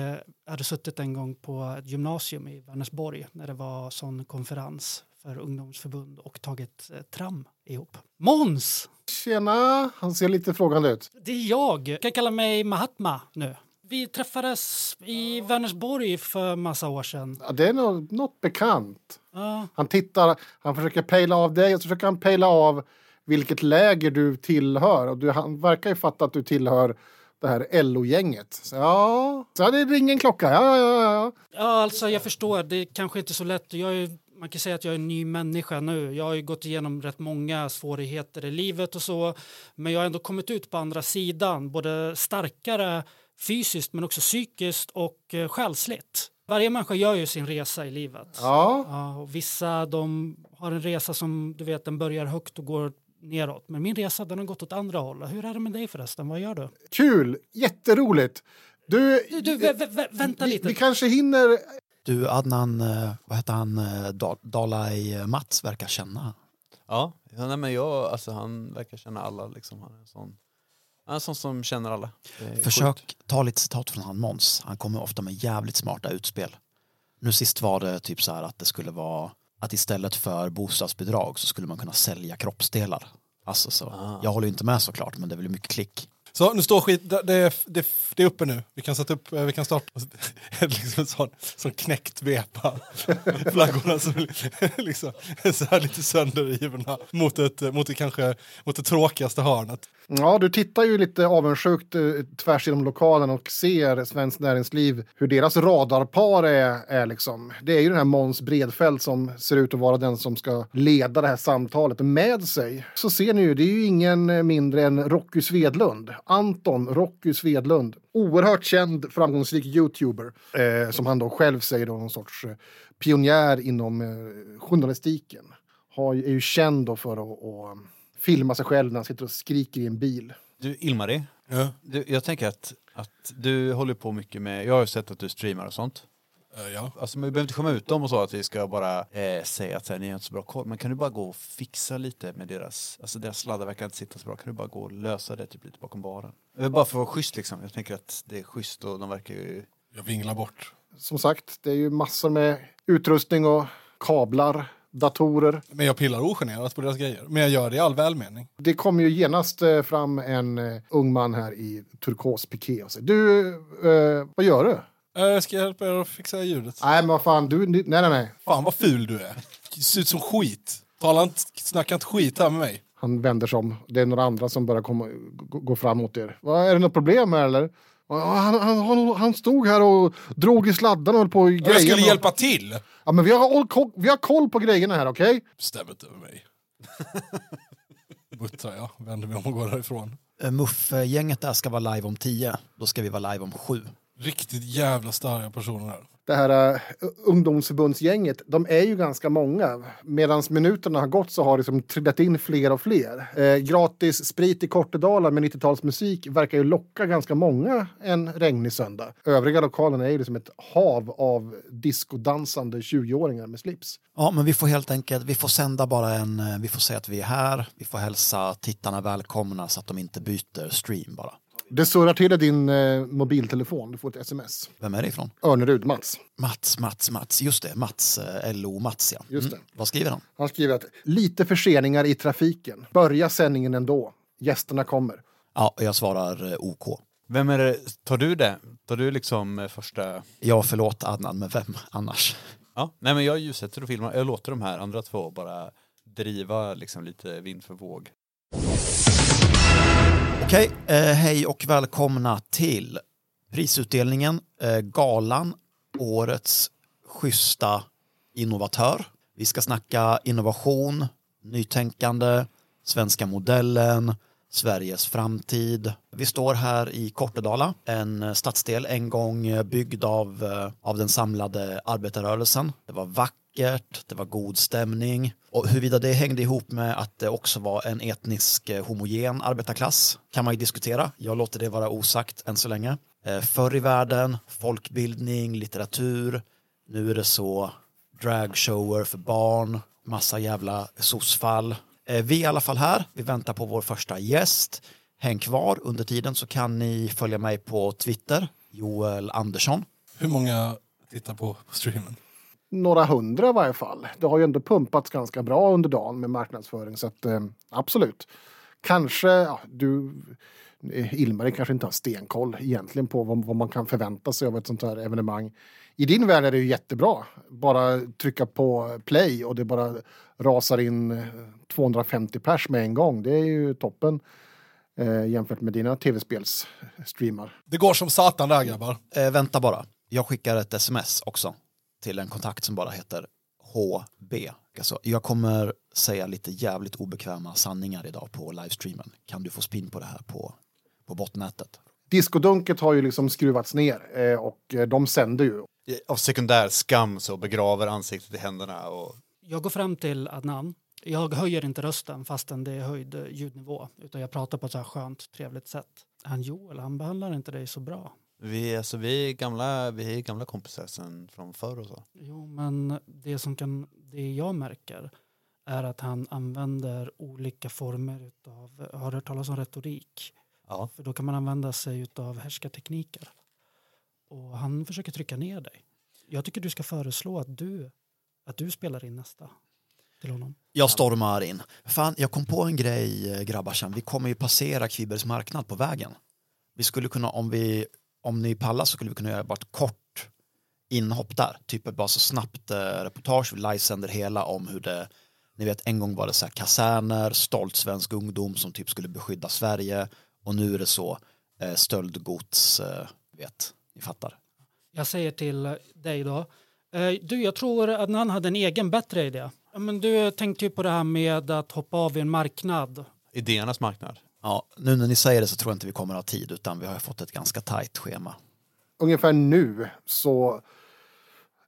hade suttit en gång på ett gymnasium i Vänersborg när det var sån konferens för ungdomsförbund och tagit uh, tram ihop. Måns! Tjena! Han ser lite frågande ut. Det är jag. Du kan kalla mig Mahatma nu. Vi träffades i Vänersborg för massa år sedan. Ja, det är något, något bekant. Uh. Han tittar, han försöker pejla av dig och så försöker han pejla av vilket läger du tillhör. Och du, han verkar ju fatta att du tillhör det här L O-gänget. Så, ja, så det ringer en klocka. Ja, ja, ja. ja, alltså jag förstår. Det är kanske inte så lätt. Jag är, man kan säga att jag är en ny människa nu. Jag har ju gått igenom rätt många svårigheter i livet och så. Men jag har ändå kommit ut på andra sidan. Både starkare fysiskt men också psykiskt och eh, själsligt. Varje människa gör ju sin resa i livet. Ja. Ja, och vissa de har en resa som du vet den börjar högt och går neråt. Men min resa den har gått åt andra hållet. Hur är det med dig förresten? Vad gör du? Kul! Jätteroligt! Du, du, du vä- vä- vänta vi, lite. Vi kanske hinner... Du, Adnan, vad heter han? Dalai Mats verkar känna. Ja, nej, men jag, alltså, han verkar känna alla. Liksom. Han är en sån, han är en sån som känner alla. Försök sjukt. Ta lite citat från han Måns. Han kommer ofta med jävligt smarta utspel. Nu sist var det typ så här att det skulle vara... Att istället för bostadsbidrag så skulle man kunna sälja kroppsdelar. Alltså så. Ah. Jag håller inte med såklart, men det blir mycket klick. Så nu står skit, det, det, det är uppe nu. Vi kan sätta upp, vi kan starta. Liksom sån, sån knäckt vepa. Flaggorna som liksom, så här lite sönderrivna mot ett, mot det kanske, mot det tråkigaste hörnet. Ja, du tittar ju lite avundsjukt tvärs genom lokalen och ser Svenskt Näringsliv, hur deras radarpar är, är liksom. Det är ju den här Måns Bredfeldt som ser ut att vara den som ska leda det här samtalet med sig. Så ser ni ju, det är ju ingen mindre än Rocky Svedlund. Anton Rocky Svedlund. Oerhört känd, framgångsrik YouTuber. Eh, som han då själv säger då, någon sorts eh, pionjär inom eh, journalistiken. Har, är ju känd då för att... Och, filma sig själv när han sitter och skriker i en bil. Du, Ilmari, ja. du, jag tänker att, att du håller på mycket med... Jag har ju sett att du streamar och sånt. Uh, ja. Alltså, men vi behöver inte komma ut dem och så att vi ska bara eh, säga att så här, ni har inte så bra koll. Men kan du bara gå och fixa lite med deras... Alltså deras sladdar verkar inte sitta så bra. Kan du bara gå och lösa det typ lite bakom baren? Bara för att vara schysst liksom. Jag tänker att det är schysst och de verkar ju... Jag vinglar bort. Som sagt, det är ju massor med utrustning och kablar... datorer. Men jag pillar ogenerat på deras grejer. Men jag gör det i all välmening. Det kommer ju genast fram en ung man här i turkos piké och säger: Du, eh, vad gör du? Eh, ska jag hjälpa er att fixa ljudet? Nej, men vad fan, du, nej, nej, nej. Fan vad ful du är. Du ser ut som skit. Tala inte, snacka inte skit här med mig. Han vänder sig om. Det är några andra som börjar komma, gå, gå fram mot er. Vad, är det något problem här eller? Han, han, han stod här och drog i sladdarna och höll på i grejerna. Jag skulle hjälpa till. Ja, men vi har, vi har koll på grejerna här, okej? Okay? Stämmer inte över mig. Buttar jag. Vänder mig om och går därifrån. Muff-gänget där ska vara live om tio. Då ska vi vara live om sju. Riktigt jävla starka personer här. Det här uh, ungdomsförbundsgänget, de är ju ganska många. Medan minuterna har gått så har det liksom trillat in fler och fler. Eh, gratis sprit i Kortedala med nittiotalsmusik verkar ju locka ganska många en regnig söndag. Övriga lokalen är ju liksom ett hav av diskodansande tjugoåringar med slips. Ja, men vi får helt enkelt, vi får sända bara en, vi får säga att vi är här. Vi får hälsa tittarna välkomna så att de inte byter stream bara. Det surrar till din eh, mobiltelefon. Du får ett sms. Vem är det ifrån? Örnerud, Mats. Mats, Mats, Mats. Just det, Mats. Eh, L O Mats, ja. Just det. Mm. Vad skriver han? Han skriver att lite förseningar i trafiken. Börja sändningen ändå. Gästerna kommer. Ja, jag svarar eh, OK. Vem är det? Tar du det? Tar du liksom eh, första... Ja, förlåt Adnan, men vem annars? Ja, nej men jag ljussätter och filmar. Jag låter de här andra två bara driva liksom lite vind för våg. Okej, eh, hej och välkomna till prisutdelningen, eh, galan, årets schyssta innovatör. Vi ska snacka innovation, nytänkande, svenska modellen, Sveriges framtid. Vi står här i Kortedala, en stadsdel en gång byggd av, av den samlade arbetarrörelsen. Det var vackert, det var god stämning. Och huruvida det hängde ihop med att det också var en etnisk homogen arbetarklass kan man ju diskutera. Jag låter det vara osagt än så länge. Förr i världen, folkbildning, litteratur. Nu är det så dragshower för barn, massa jävla sossfall. Vi är i alla fall här. Vi väntar på vår första gäst. Häng kvar. Under tiden så kan ni följa mig på Twitter. Joel Andersson. Hur många tittar på, på streamen? Några hundra i varje fall. Det har ju ändå pumpats ganska bra under dagen med marknadsföring. Så att, eh, absolut. Kanske, ja, du... Ilmari kanske inte har stenkoll egentligen på vad, vad man kan förvänta sig av ett sånt här evenemang. I din värld är det ju jättebra. Bara trycka på play och det bara rasar in tvåhundrafemtio pers med en gång. Det är ju toppen eh, jämfört med dina tv-spelsstreamar. Det går som satan där, grabbar. Eh, vänta bara. Jag skickar ett sms också till en kontakt som bara heter H B. Alltså, jag kommer säga lite jävligt obekväma sanningar idag på livestreamen. Kan du få spinn på det här på på bottnätet. Diskodunket har ju liksom skruvats ner och de sänder ju. Av sekundär skam så begraver ansiktet i händerna. Och... Jag går fram till Adnan. Jag höjer inte rösten fastän det är höjd ljudnivå. Utan jag pratar på ett så här skönt, trevligt sätt. Han Joel, han behandlar inte dig så bra. Vi, alltså, vi, är gamla, vi är gamla kompisar sedan från förr och så. Jo, men det som kan, det jag märker är att han använder olika former utav, har du hört talas om retorik? Ja. För då kan man använda sig av härskartekniker. Och han försöker trycka ner dig. Jag tycker du ska föreslå att du, att du spelar in nästa till honom. Jag stormar in. Fan, jag kom på en grej, grabbarsan. Vi kommer ju passera Kvibergs marknad på vägen. Vi skulle kunna, om, vi, om ni pallar så skulle vi kunna göra bara ett kort inhopp där. Typ bara så snabbt eh, reportage. Vi livesänder hela om hur det Ni vet, en gång var det så här kaserner, stolt svensk ungdom som typ skulle beskydda Sverige. Och nu är det så eh, stöldgods, eh, vet, ni fattar. Jag säger till dig då. Eh, du, jag tror att Adnan hade en egen bättre idé. Men du tänkte ju på det här med att hoppa av i en marknad. Idéernas marknad. Ja, nu när ni säger det så tror jag inte vi kommer att ha tid, utan vi har fått ett ganska tajt schema. Ungefär nu så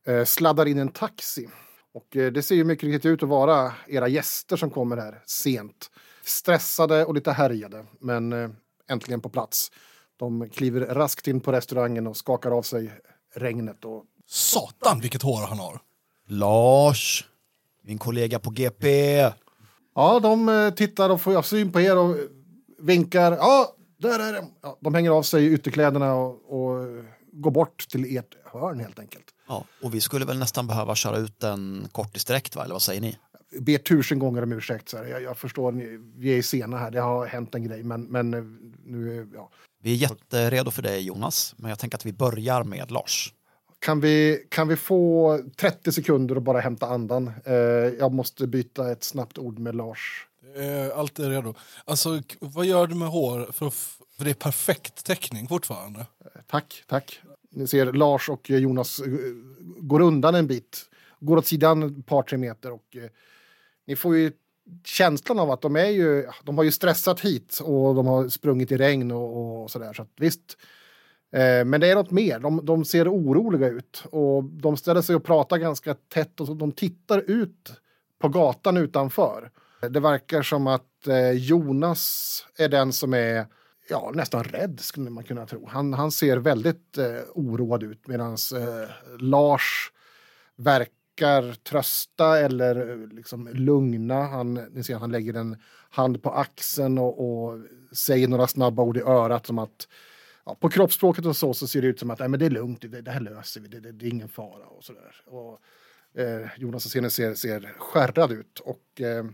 eh, sladdar in en taxi. Och eh, det ser ju mycket riktigt ut att vara era gäster som kommer här sent. Stressade och lite härjade, men eh, äntligen på plats. De kliver raskt in på restaurangen och skakar av sig regnet. Och... Satan, vilket hår han har! Lars, min kollega på G P. Ja, de eh, tittar och får syn på er och vinkar. Ja, där är de! Ja, de hänger av sig ytterkläderna och, och går bort till ert hörn helt enkelt. Ja, och vi skulle väl nästan behöva köra ut en kortis direkt, va? Eller vad säger ni? Ber tusen gånger om ursäkt. Så här. Jag, jag förstår, vi är sena här. Det har hänt en grej, men, men nu... Ja. Vi är jätteredo för dig, Jonas. Men jag tänker att vi börjar med Lars. Kan vi, kan vi få trettio sekunder och bara hämta andan? Eh, jag måste byta ett snabbt ord med Lars. Eh, allt är redo. Alltså, vad gör du med hår? För, för det är perfekt täckning fortfarande. Eh, tack, tack. Ni ser Lars och Jonas eh, går undan en bit. Går åt sidan ett par, tre meter. Och, eh, ni får ju känslan av att de är ju... De har ju stressat hit och de har sprungit i regn och, och sådär. Så att, visst... Men det är något mer. De, de ser oroliga ut. Och de ställer sig och pratar ganska tätt. Och de tittar ut på gatan utanför. Det verkar som att Jonas är den som är ja, nästan rädd, skulle man kunna tro. Han, han ser väldigt eh, oroad ut. Medan eh, Lars verkar trösta eller liksom lugna. Han, ni ser att han lägger en hand på axeln och, och säger några snabba ord i örat som att... Ja, på kroppsspråket och så, så ser det ut som att nej, men det är lugnt, det, det här löser vi, det, det, det är ingen fara och sådär. Och eh, Jonas och Sene ser, ser skärrad ut och eh,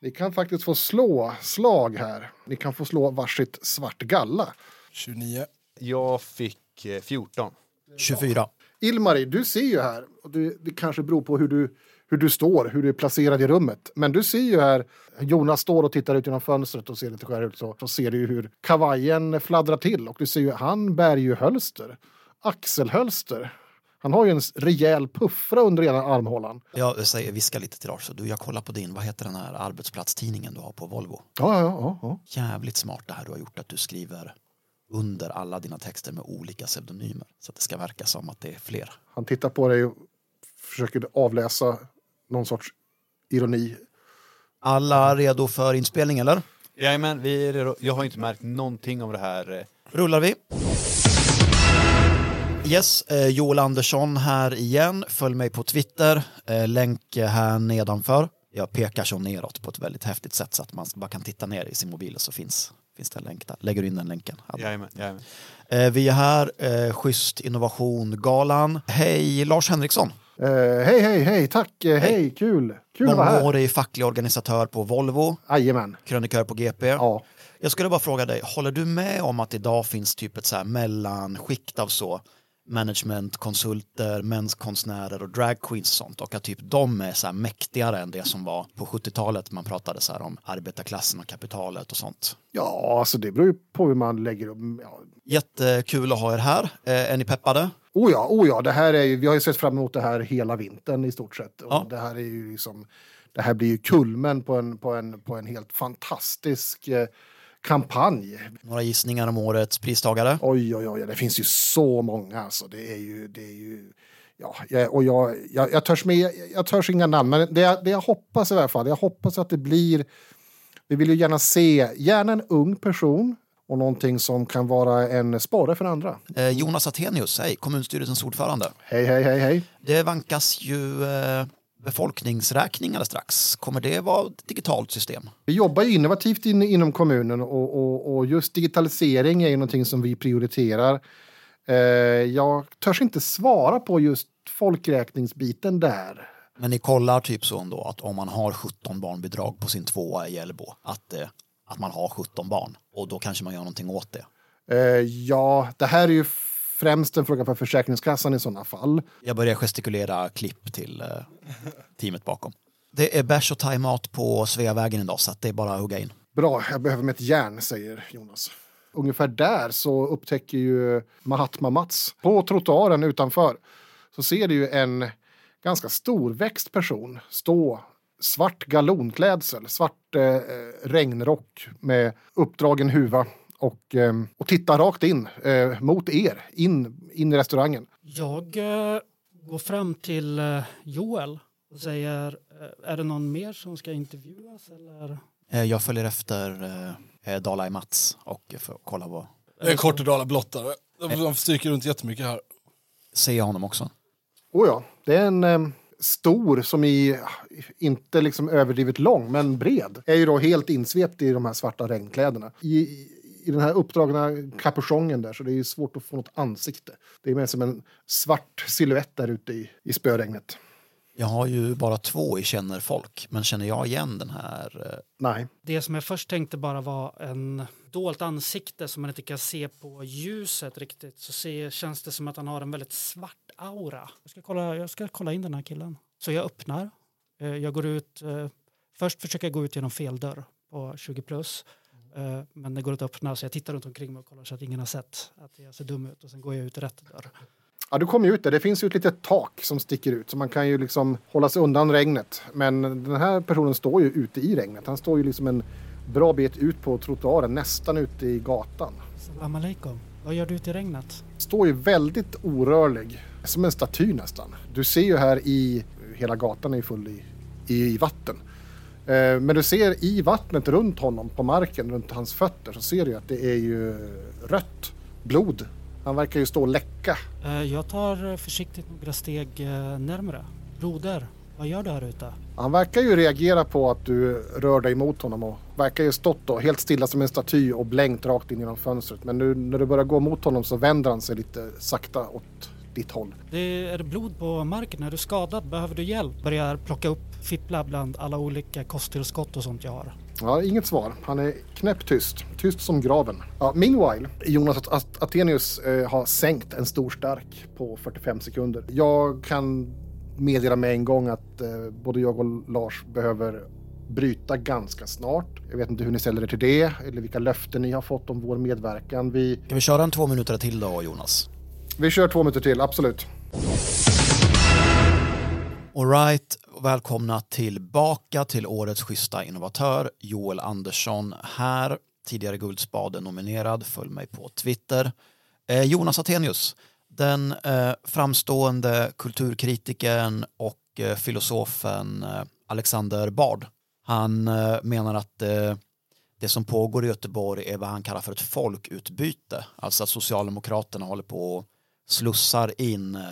ni kan faktiskt få slå slag här. Ni kan få slå varsitt svart galla. tjugonio. Jag fick eh, fjorton. tjugofyra. Ilmari, du ser ju här, och du, det kanske beror på hur du, hur du står, hur du är placerad i rummet. Men du ser ju här, Jonas står och tittar ut genom fönstret och ser lite skär ut. Så, så ser du ju hur kavajen fladdrar till. Och du ser ju, han bär ju hölster. Axelhölster. Han har ju en rejäl puffra under ena armhålan. Jag säger, viska lite till Lars. Du, jag kollar på din, vad heter den här arbetsplatstidningen du har på Volvo? Ja, ja, ja. ja. Jävligt smart det här du har gjort, att du skriver... under alla dina texter med olika pseudonymer. Så att det ska verka som att det är fler. Han tittar på dig och försöker avläsa någon sorts ironi. Alla redo för inspelning, eller? Jajamän, vi är redo. Jag har inte märkt någonting om det här. Rullar vi. Yes, Joel Andersson här igen. Följ mig på Twitter. Länk här nedanför. Jag pekar så neråt på ett väldigt häftigt sätt så att man bara kan titta ner i sin mobil och så finns... Finns det en länk där? Lägger du in den länken? Jajamän, jajamän. Eh, vi är här, eh, Schysst Innovation-galan. Hej Lars Henriksson. Eh, hej, hej, hej, tack. Hej, hej kul. Kul att vara här. Mångårig facklig organisatör på Volvo. Jajamän. Krönikör på G P. Ja. Jag skulle bara fråga dig, håller du med om att idag finns typ ett så här mellanskikt av så managementkonsulter, mänskonstnärer och drag queens och sånt, och att typ de är så här mäktigare än det som var på sjuttiotalet man pratade så här om arbetarklassen och kapitalet och sånt? Ja, alltså det beror ju på hur man lägger upp. Ja. Jättekul att ha er här. Är ni peppade? Oh ja, oh ja, det här är ju, vi har ju sett fram emot det här hela vintern i stort sett. Och ja. Det här är ju liksom, det här blir ju kulmen på en, på en, på en helt fantastisk... Eh, kampanj. Några gissningar om årets pristagare? Oj, oj, oj. Det finns ju så många. Alltså. Det är ju... Det är ju ja, jag, och jag, jag, jag, törs med, jag törs inga namn, men det jag, det jag hoppas i alla fall, jag hoppas att det blir... Vi vill ju gärna se gärna en ung person och någonting som kan vara en sporre för andra. Eh, Jonas Attenius, hej. Kommunstyrelsens ordförande. Hej, hej, hej, hej. Det vankas ju... Eh... befolkningsräkningar strax. Kommer det vara ett digitalt system? Vi jobbar ju innovativt in, inom kommunen och, och, och just digitalisering är ju någonting som vi prioriterar. Eh, jag törs inte svara på just folkräkningsbiten där. Men ni kollar typ så ändå att om man har sjutton barnbidrag på sin tvåa i Älvbo, att, eh, att man har sjutton barn och då kanske man gör någonting åt det? Eh, ja, det här är ju främst en fråga för Försäkringskassan i sådana fall. Jag börjar gestikulera klipp till eh, teamet bakom. Det är bärs och thaimat på Sveavägen idag, så att det är bara att hugga in. Bra, jag behöver med ett järn, säger Jonas. Ungefär där så upptäcker ju Mahatma Mats på trottoaren utanför. Så ser du ju en ganska storväxt person stå, svart galonklädsel, svart eh, regnrock med uppdragen huva och, eh, och titta rakt in eh, mot er, in, in i restaurangen. Jag eh, går fram till eh, Joel och säger, är det någon mer som ska intervjuas eller... Jag följer efter eh, Dala i Mats och för att kolla vad... Det är Kortedala blottare. De stryker runt jättemycket här. Ser jag honom också? Åh oh ja, det är en eh, stor som i, inte liksom överdrivet lång, men bred. Är ju då helt insvept i de här svarta regnkläderna. I, i, i den här uppdragna kapuschongen där, så det är ju svårt att få något ansikte. Det är mer som en svart silhuett där ute i, i spöregnet. Jag har ju bara två i känner folk, men känner jag igen den här? Nej. Det som jag först tänkte bara var en dolt ansikte som man inte kan se på ljuset riktigt. Så se, känns det som att han har en väldigt svart aura. Jag ska kolla, jag ska kolla in den här killen. Så jag öppnar. Jag går ut. Först försöker jag gå ut genom fel dörr på tjugo plus. Men det går inte att öppna, så jag tittar runt omkring mig och kollar så att ingen har sett att jag ser dum ut. Och sen går jag ut i rätt dörr. Ja, du kommer ju ut där. Det finns ju ett litet tak som sticker ut. Så man kan ju liksom hålla sig undan regnet. Men den här personen står ju ute i regnet. Han står ju liksom en bra bit ut på trottoaren. Nästan ute i gatan. Salam alaikum. Vad gör du ute i regnet? Står ju väldigt orörlig. Som en staty nästan. Du ser ju här i... Hela gatan är full i, i vatten. Men du ser i vattnet runt honom. På marken, runt hans fötter. Så ser du att det är ju rött blod. Han verkar ju stå och läcka. Jag tar försiktigt några steg närmare. Broder, vad gör du här ute? Han verkar ju reagera på att du rör dig mot honom och verkar ju stått då helt stilla som en staty och blänkt rakt in genom fönstret. Men nu när du börjar gå mot honom så vänder han sig lite sakta åt ditt håll. Det är blod på marken. Är du skadad? Behöver du hjälp? Börjar plocka upp fipplar bland alla olika kosttillskott och sånt jag har. Ja, inget svar. Han är knäpptyst. Tyst som graven. Ja, meanwhile, Jonas Attenius eh, har sänkt en stor stark på fyrtiofem sekunder. Jag kan meddela mig en gång att eh, både jag och Lars behöver bryta ganska snart. Jag vet inte hur ni ställer er till det eller vilka löften ni har fått om vår medverkan. Vi... Kan vi köra en två minuter till då, Jonas? Vi kör två minuter till, absolut. All right. Välkomna tillbaka till årets schyssta innovatör, Joel Andersson här. Tidigare Guldspaden nominerad, följ mig på Twitter. Eh, Jonas Attenius, den eh, framstående kulturkritiken och eh, filosofen eh, Alexander Bard. Han eh, menar att eh, det som pågår i Göteborg är vad han kallar för ett folkutbyte. Alltså att Socialdemokraterna håller på och slussar in... Eh,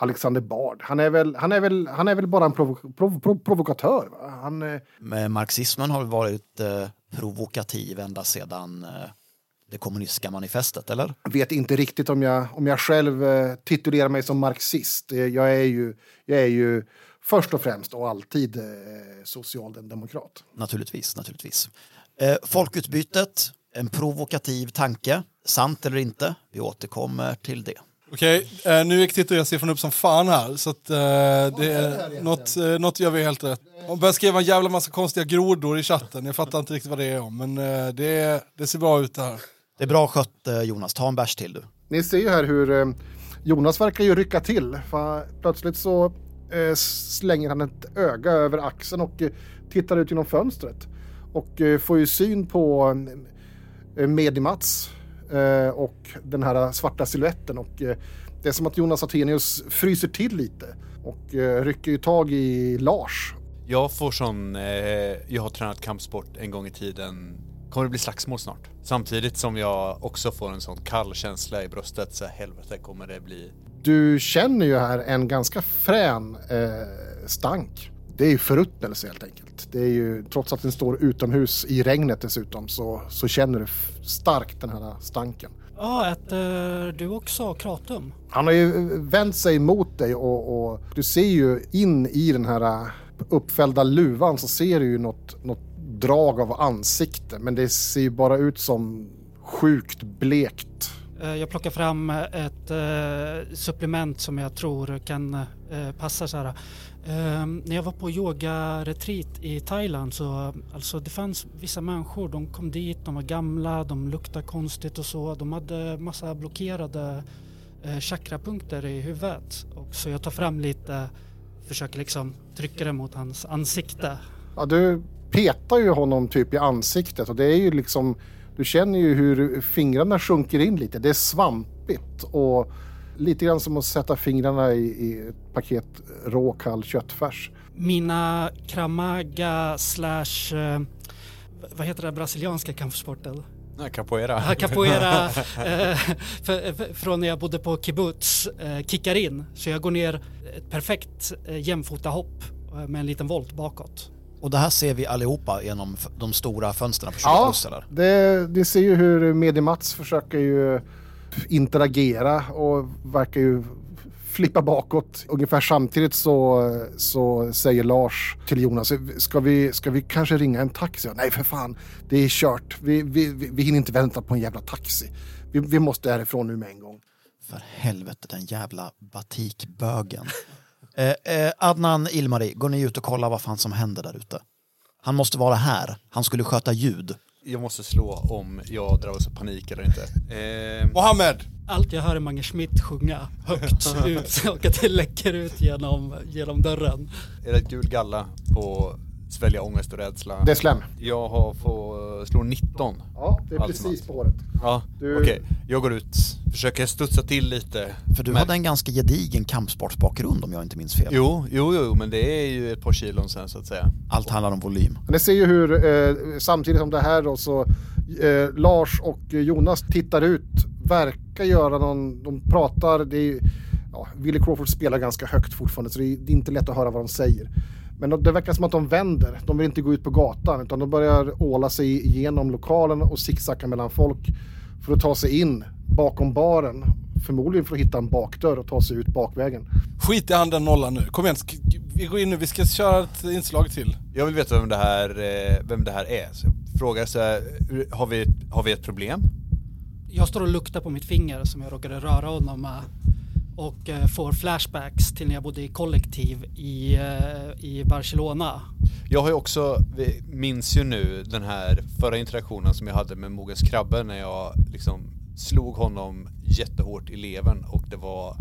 Alexander Bard. Han är väl, han är väl, han är väl bara en provo- prov- prov- provokatör. Va? Han, eh... Men marxismen har varit eh, provokativ ända sedan eh, det kommunistiska manifestet, eller? Jag vet inte riktigt om jag, om jag själv eh, titulerar mig som marxist. Jag är ju, jag är ju först och främst och alltid eh, socialdemokrat. Naturligtvis, naturligtvis. Eh, folkutbytet, en provokativ tanke. Sant eller inte, vi återkommer till det. Okej, okay, nu gick Titt och jag siffran upp som fan här, så att eh, det är något, eh, något gör vi helt rätt. Man börjar skriva en jävla massa konstiga grodor i chatten, jag fattar inte riktigt vad det är om, men eh, det, det ser bra ut det här. Det är bra skött, eh, Jonas, ta en bärs till du. Ni ser ju här hur eh, Jonas verkar ju rycka till, för plötsligt så eh, slänger han ett öga över axeln och eh, tittar ut genom fönstret. Och eh, får ju syn på eh, Medimats. Och den här svarta siluetten, och det är som att Jonas Attenius fryser till lite och rycker ju tag i Lars. Jag får sån, eh, jag har tränat kampsport en gång i tiden, kommer det bli slagsmål snart? Samtidigt som jag också får en sån kall känsla i bröstet, så helvete kommer det bli. Du känner ju här en ganska frän eh, stank. Det är ju förruttnelse helt enkelt. Det är ju, trots att den står utomhus i regnet dessutom, så, så känner du f- starkt den här stanken. Ja, äter du också kratum? Han har ju vänt sig mot dig och, och du ser ju in i den här uppfällda luvan, så ser du ju något, något drag av ansikte. Men det ser ju bara ut som sjukt blekt. Jag plockar fram ett eh, supplement som jag tror kan eh, passa så här. Eh, när jag var på yoga-retreat i Thailand så alltså, det fanns vissa människor, de kom dit, de var gamla, de luktade konstigt och så. De hade massa blockerade eh, chakrapunkter i huvudet. Och så jag tar fram lite, försöker liksom trycka det mot hans ansikte. Ja, du petar ju honom typ i ansiktet och det är ju liksom... Du känner ju hur fingrarna sjunker in lite. Det är svampigt och lite grann som att sätta fingrarna i, i ett paket rå kall köttfärs. Mina kramaga slash, vad heter det brasilianska kampsporten? Capoeira. Ja, capoeira eh, för, för, från när jag bodde på kibbutz eh, kickar in. Så jag går ner ett perfekt eh, jämfota hopp med en liten volt bakåt. Och det här ser vi allihopa genom de stora fönstren på tjugo plus, eller? Ja, det, det ser ju hur Medi Mats försöker ju interagera och verkar ju flippa bakåt. Ungefär samtidigt så, så säger Lars till Jonas, ska vi, ska vi kanske ringa en taxi? Nej för fan, det är kört. Vi, vi, vi, vi hinner inte vänta på en jävla taxi. Vi, vi måste härifrån nu med en gång. För helvete, den jävla batikbögen. Eh, eh, Adnan, Ilmari, går ni ut och kollar vad fan som händer där ute? Han måste vara här. Han skulle sköta ljud. Jag måste slå om jag drar så panik eller inte. Eh... Mohammed! Allt jag hör är Mange Schmidt sjunga högt ut och att det läcker ut genom, genom dörren. Är det ett gul galla på svälja ångest och rädsla? Det är slem. Jag har fått slå nitton. Ja, det är precis allt. På året. Ja, du... okej. Okay. Jag går ut, försöker studsa till lite. För du men... hade en ganska gedigen kampsportsbakgrund om jag inte minns fel. Jo, jo, jo, men det är ju ett par kilon sen så att säga. Allt handlar om volym. Men det ser ju hur, eh, samtidigt som det här då, så eh, Lars och Jonas tittar ut, verkar göra någon, de pratar, det är, ja, Willy Crawford spelar ganska högt fortfarande så det är, det är inte lätt att höra vad de säger. Men det verkar som att de vänder. De vill inte gå ut på gatan utan de börjar åla sig igenom lokalen och zigzacka mellan folk för att ta sig in bakom baren. Förmodligen för att hitta en bakdörr och ta sig ut bakvägen. Skit i handen nolla nu. Kom igen, vi går in nu. Vi ska köra ett inslag till. Jag vill veta vem det här, vem det här är. Så jag frågar så här, har vi, har vi ett problem? Jag står och luktar på mitt finger som jag råkade röra honom med. Och får flashbacks till när jag bodde i kollektiv i, i Barcelona. Jag har ju också, vi minns ju nu den här förra interaktionen som jag hade med Mogens Krabbe när jag liksom slog honom jättehårt i levern och det var,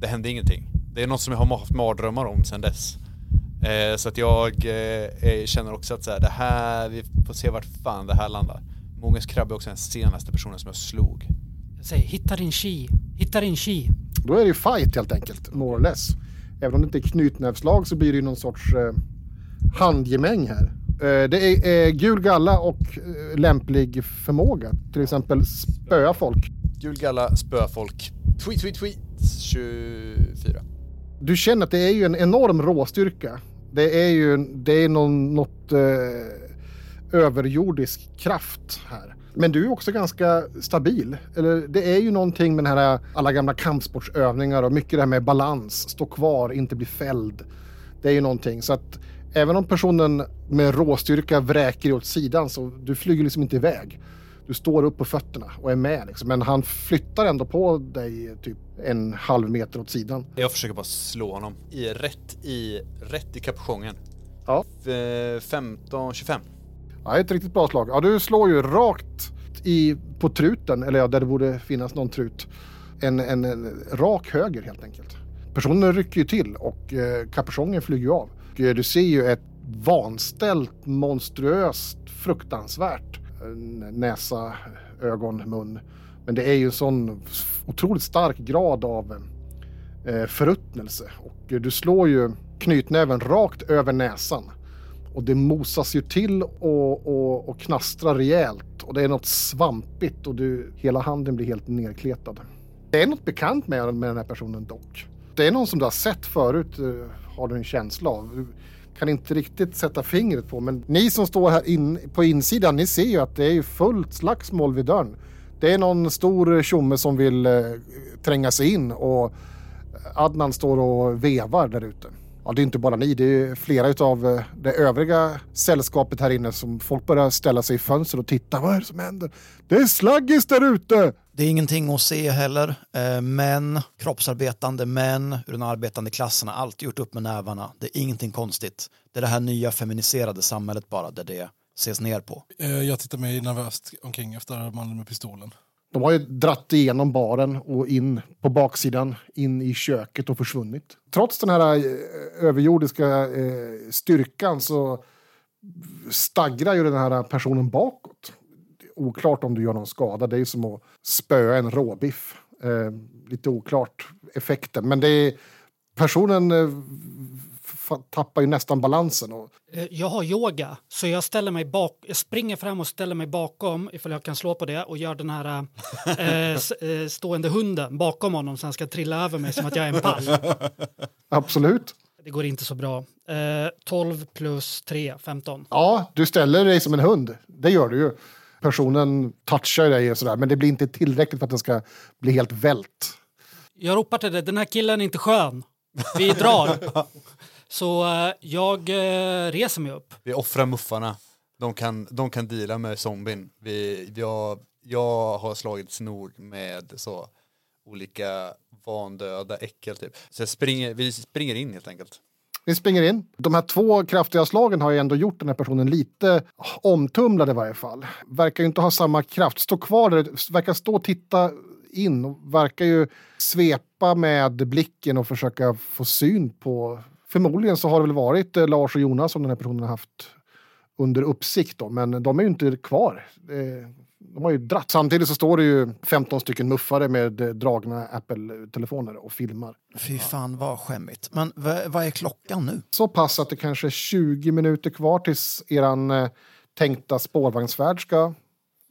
det hände ingenting. Det är något som jag har haft mardrömmar om sedan dess. Eh, så att jag eh, känner också att så här, det här, vi får se vart fan det här landar. Mogens Krabbe är också den senaste personen som jag slog. Jag säger, hitta din chi, hitta din chi. Då är det ju fight helt enkelt, more or less. Även om det inte är knytnävslag så blir det ju någon sorts eh, handgemäng här. Eh, det är eh, gul galla och eh, lämplig förmåga. Till exempel spöa folk. Gul galla, spöa folk. Tweet, tweet, tweet. tjugofyra. Du känner att det är ju en enorm råstyrka. Det är ju det är någon, något eh, överjordisk kraft här. Men du är också ganska stabil. Eller, det är ju någonting med den här, alla gamla kampsportsövningar och mycket det här med balans, stå kvar, inte bli fälld. Det är ju någonting. Så att även om personen med råstyrka vräker åt sidan så du flyger liksom inte iväg. Du står upp på fötterna och är med. Liksom. Men han flyttar ändå på dig typ en halv meter åt sidan. Jag försöker bara slå honom i, rätt, i, rätt i kapsjongen. Ja. femton tjugofem. Ja, ett riktigt bra slag. Ja, du slår ju rakt i, på truten, eller ja, där det borde finnas någon trut. En, en, en rak höger helt enkelt. Personen rycker ju till och eh, kapersongen flyger ju av. Och, eh, du ser ju ett vanställt, monstruöst, fruktansvärt näsa, ögon, mun. Men det är ju en sån otroligt stark grad av eh, förruttnelse. Och eh, du slår ju knytnäven rakt över näsan. Och det mosas ju till och, och, och knastrar rejält. Och det är något svampigt och du, hela handen blir helt nerkletad. Det är något bekant med, med den här personen dock. Det är någon som du har sett förut, har du en känsla av. Du kan inte riktigt sätta fingret på. Men ni som står här in, på insidan, ni ser ju att det är fullt slagsmål vid dörren. Det är någon stor tjomme som vill eh, tränga sig in. Och Adnan står och vevar där ute. ja, det är inte bara ni, det är flera av det övriga sällskapet här inne som folk börjar ställa sig i fönster och titta, vad är det som händer? Det är slaggis där ute! Det är ingenting att se heller. Män, kroppsarbetande män ur den arbetande klassen har alltid gjort upp med nävarna. Det är ingenting konstigt. Det är det här nya feminiserade samhället bara där det ses ner på. Jag tittar mig nervöst omkring efter mannen med pistolen. De har ju dratt igenom baren och in på baksidan, in i köket och försvunnit. Trots den här överjordiska styrkan så staggrar ju den här personen bakåt. Oklart om du gör någon skada. Det är som att spöa en råbiff. Eh, lite oklart effekten. Men det är, personen eh, f- tappar ju nästan balansen. Och... Jag har yoga. Så jag, ställer mig bak- jag springer fram och ställer mig bakom ifall jag kan slå på det. Och gör den här eh, stående hunden bakom honom. Så han ska trilla över mig som att jag är en pall. Absolut. Det går inte så bra. Eh, tolv plus tre, femton. Ja, du ställer dig som en hund. Det gör du ju. Personen touchar dig och sådär, men det blir inte tillräckligt för att den ska bli helt vält. Jag ropar till dig, den här killen är inte skön. Vi drar. Så jag reser mig upp. Vi offrar muffarna. De kan, de kan deala med zombien. Vi, jag, jag har slagit snor med så olika vandöda äckel typ. Så jag springer, vi springer in helt enkelt. Vi springer in. De här två kraftiga slagen har ju ändå gjort den här personen lite omtumlad i varje fall. Verkar ju inte ha samma kraft. Stå kvar där, verkar stå och titta in. Och verkar ju svepa med blicken och försöka få syn på... Förmodligen så har det väl varit Lars och Jonas som den här personen har haft under uppsikt då. Men de är ju inte kvar. De har ju dratt. Samtidigt så står det ju femton stycken muffare med dragna Apple-telefoner och filmar. Fy fan, vad skämmigt. Men v- vad är klockan nu? Så pass att det kanske är tjugo minuter kvar tills eran eh, tänkta spårvagnsfärd ska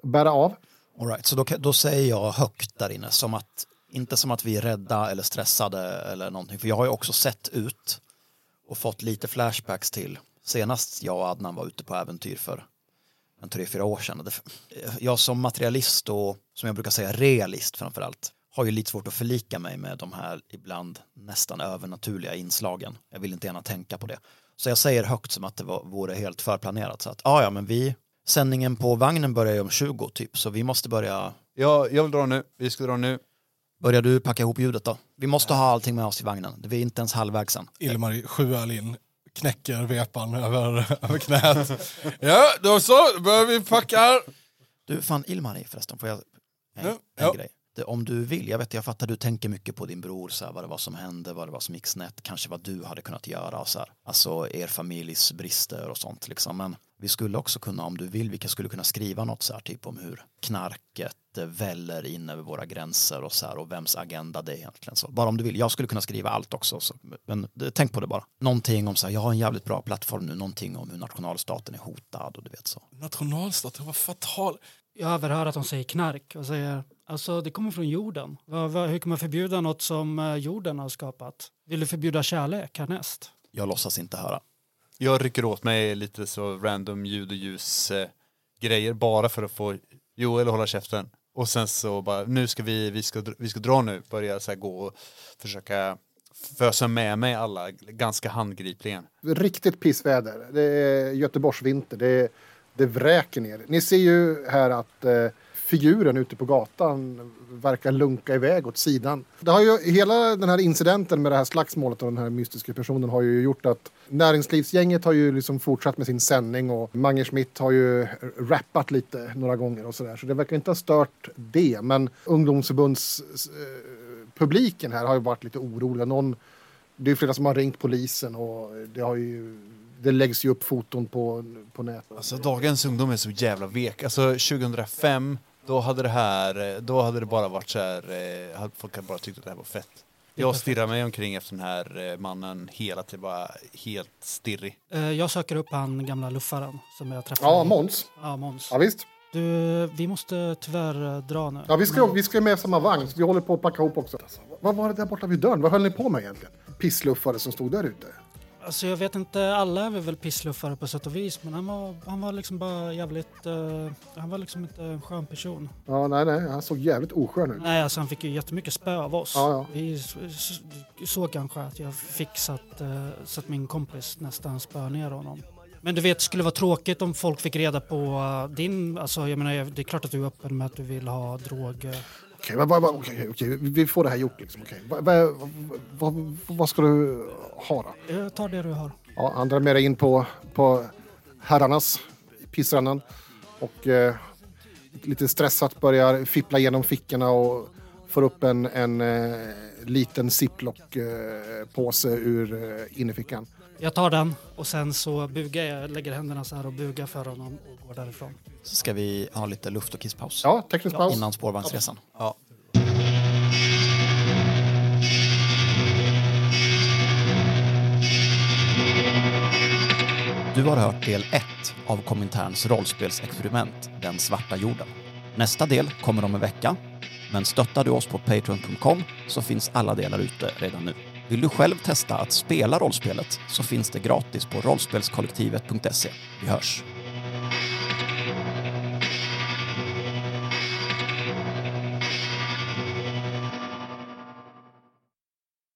bära av. All right, så då, då säger jag högt där inne. Som att, inte som att vi är rädda eller stressade eller någonting. För jag har ju också sett ut och fått lite flashbacks till. Senast jag och Adnan var ute på äventyr för... en tre, fyra år sedan. Jag som materialist och som jag brukar säga realist framförallt har ju lite svårt att förlika mig med de här ibland nästan övernaturliga inslagen. Jag vill inte gärna tänka på det. Så jag säger högt som att det vore helt förplanerat. Så att, ah, ja, men vi... Sändningen på vagnen börjar ju om tjugo typ, så vi måste börja... Ja, jag vill dra nu. Vi ska dra nu. Börjar du packa ihop ljudet då? Vi måste ha allting med oss i vagnen. Vi är inte ens halvvägs sen. Ilmari, sju all in. Knäcker vepan över, över knät. Ja, då så. Börjar vi packa. Du, fan Ilmari förresten. Får jag en, ja, en ja. grej? Det, om du vill. Jag vet, jag fattar. Du tänker mycket på din bror. Så här, vad det var som hände. Vad det var som gick snett. Kanske vad du hade kunnat göra. Så här. Alltså er familjs brister och sånt. Liksom. Men vi skulle också kunna, om du vill, vi skulle kunna skriva något så här, typ om hur knarket väller in över våra gränser och, så här, och vems agenda det är egentligen. Så bara om du vill. Jag skulle kunna skriva allt också. Så, men tänk på det bara. Någonting om så här, jag har en jävligt bra plattform nu. Någonting om hur nationalstaten är hotad och du vet så. Nationalstaten var fatal. Jag överhör att de säger knark och säger, alltså det kommer från jorden. Hur kan man förbjuda något som jorden har skapat? Vill du förbjuda kärlek härnäst? Jag låtsas inte höra. Jag rycker åt mig lite så random ljud och ljus eh, grejer bara för att få Joel hålla käften. Och sen så bara, nu ska vi, vi ska, vi ska dra nu. Börja så här gå och försöka fösa med mig alla ganska handgripligen. Riktigt pissväder. Det är Göteborgs vinter. Det, det vräker ner. Ni ser ju här att eh, figuren ute på gatan verkar lunka iväg åt sidan. Det har ju, hela den här incidenten med det här slagsmålet och den här mystiska personen har ju gjort att näringslivsgänget har ju liksom fortsatt med sin sändning och Mange Schmidt har ju rappat lite några gånger och sådär. Så det verkar inte ha stört det, men ungdomsförbundspubliken här har ju varit lite oroliga. Någon, det är ju flera som har ringt polisen och det har ju... Det läggs ju upp foton på, på nätet. Alltså dagens ungdom är så jävla vek. Alltså tjugohundrafem, då hade det här, då hade det bara varit så här, folk hade bara tyckt att det här var fett. Jag stirrar mig omkring efter den här mannen hela tiden, bara helt stirrig. Jag söker upp han gamla luffaren som jag träffade. Ja, Måns. Ja, Måns. Ja, visst. Du, vi måste tyvärr dra nu. Ja, vi ska, vi ska med samma vagn. Vi håller på att packa ihop också. Alltså, vad var det där borta vid dörren? Vad höll ni på med egentligen? Pissluffare som stod där ute. Alltså jag vet inte, alla är väl pissluffare på sätt och vis, men han var, han var liksom bara jävligt, uh, han var liksom inte en skön person. Ja, nej, nej, han såg jävligt oskön ut. Nej, alltså han fick ju jättemycket spö av oss. Ja, ja. Vi såg kanske att jag fick så att, uh, så att min kompis nästan spö ner honom. Men du vet, det skulle vara tråkigt om folk fick reda på uh, din, alltså jag menar, det är klart att du är öppen med att du vill ha droger. Uh, Okej, okay, okay, okay, okay. Vi får det här gjort liksom. Okay. Vad va, va, va ska du ha då? Jag tar det du har. Ja, han drar med dig in på, på herrarnas pissrannan och eh, lite stressat börjar fippla genom fickorna och får upp en, en eh, liten ziplock-påse eh, ur eh, innefickan. Jag tar den och sen så bugar jag, lägger händerna så här och bugar för honom och går därifrån. Så ska vi ha lite luft- och kisspaus. Ja, teknisk paus. Innan spårvagnsresan. Ja. Du har hört del ett av Kominterns rollspelsexperiment Den svarta jorden. Nästa del kommer om en vecka. Men stöttar du oss på patreon punkt com så finns alla delar ute redan nu. Vill du själv testa att spela rollspelet så finns det gratis på rollspelskollektivet punkt se. Vi hörs!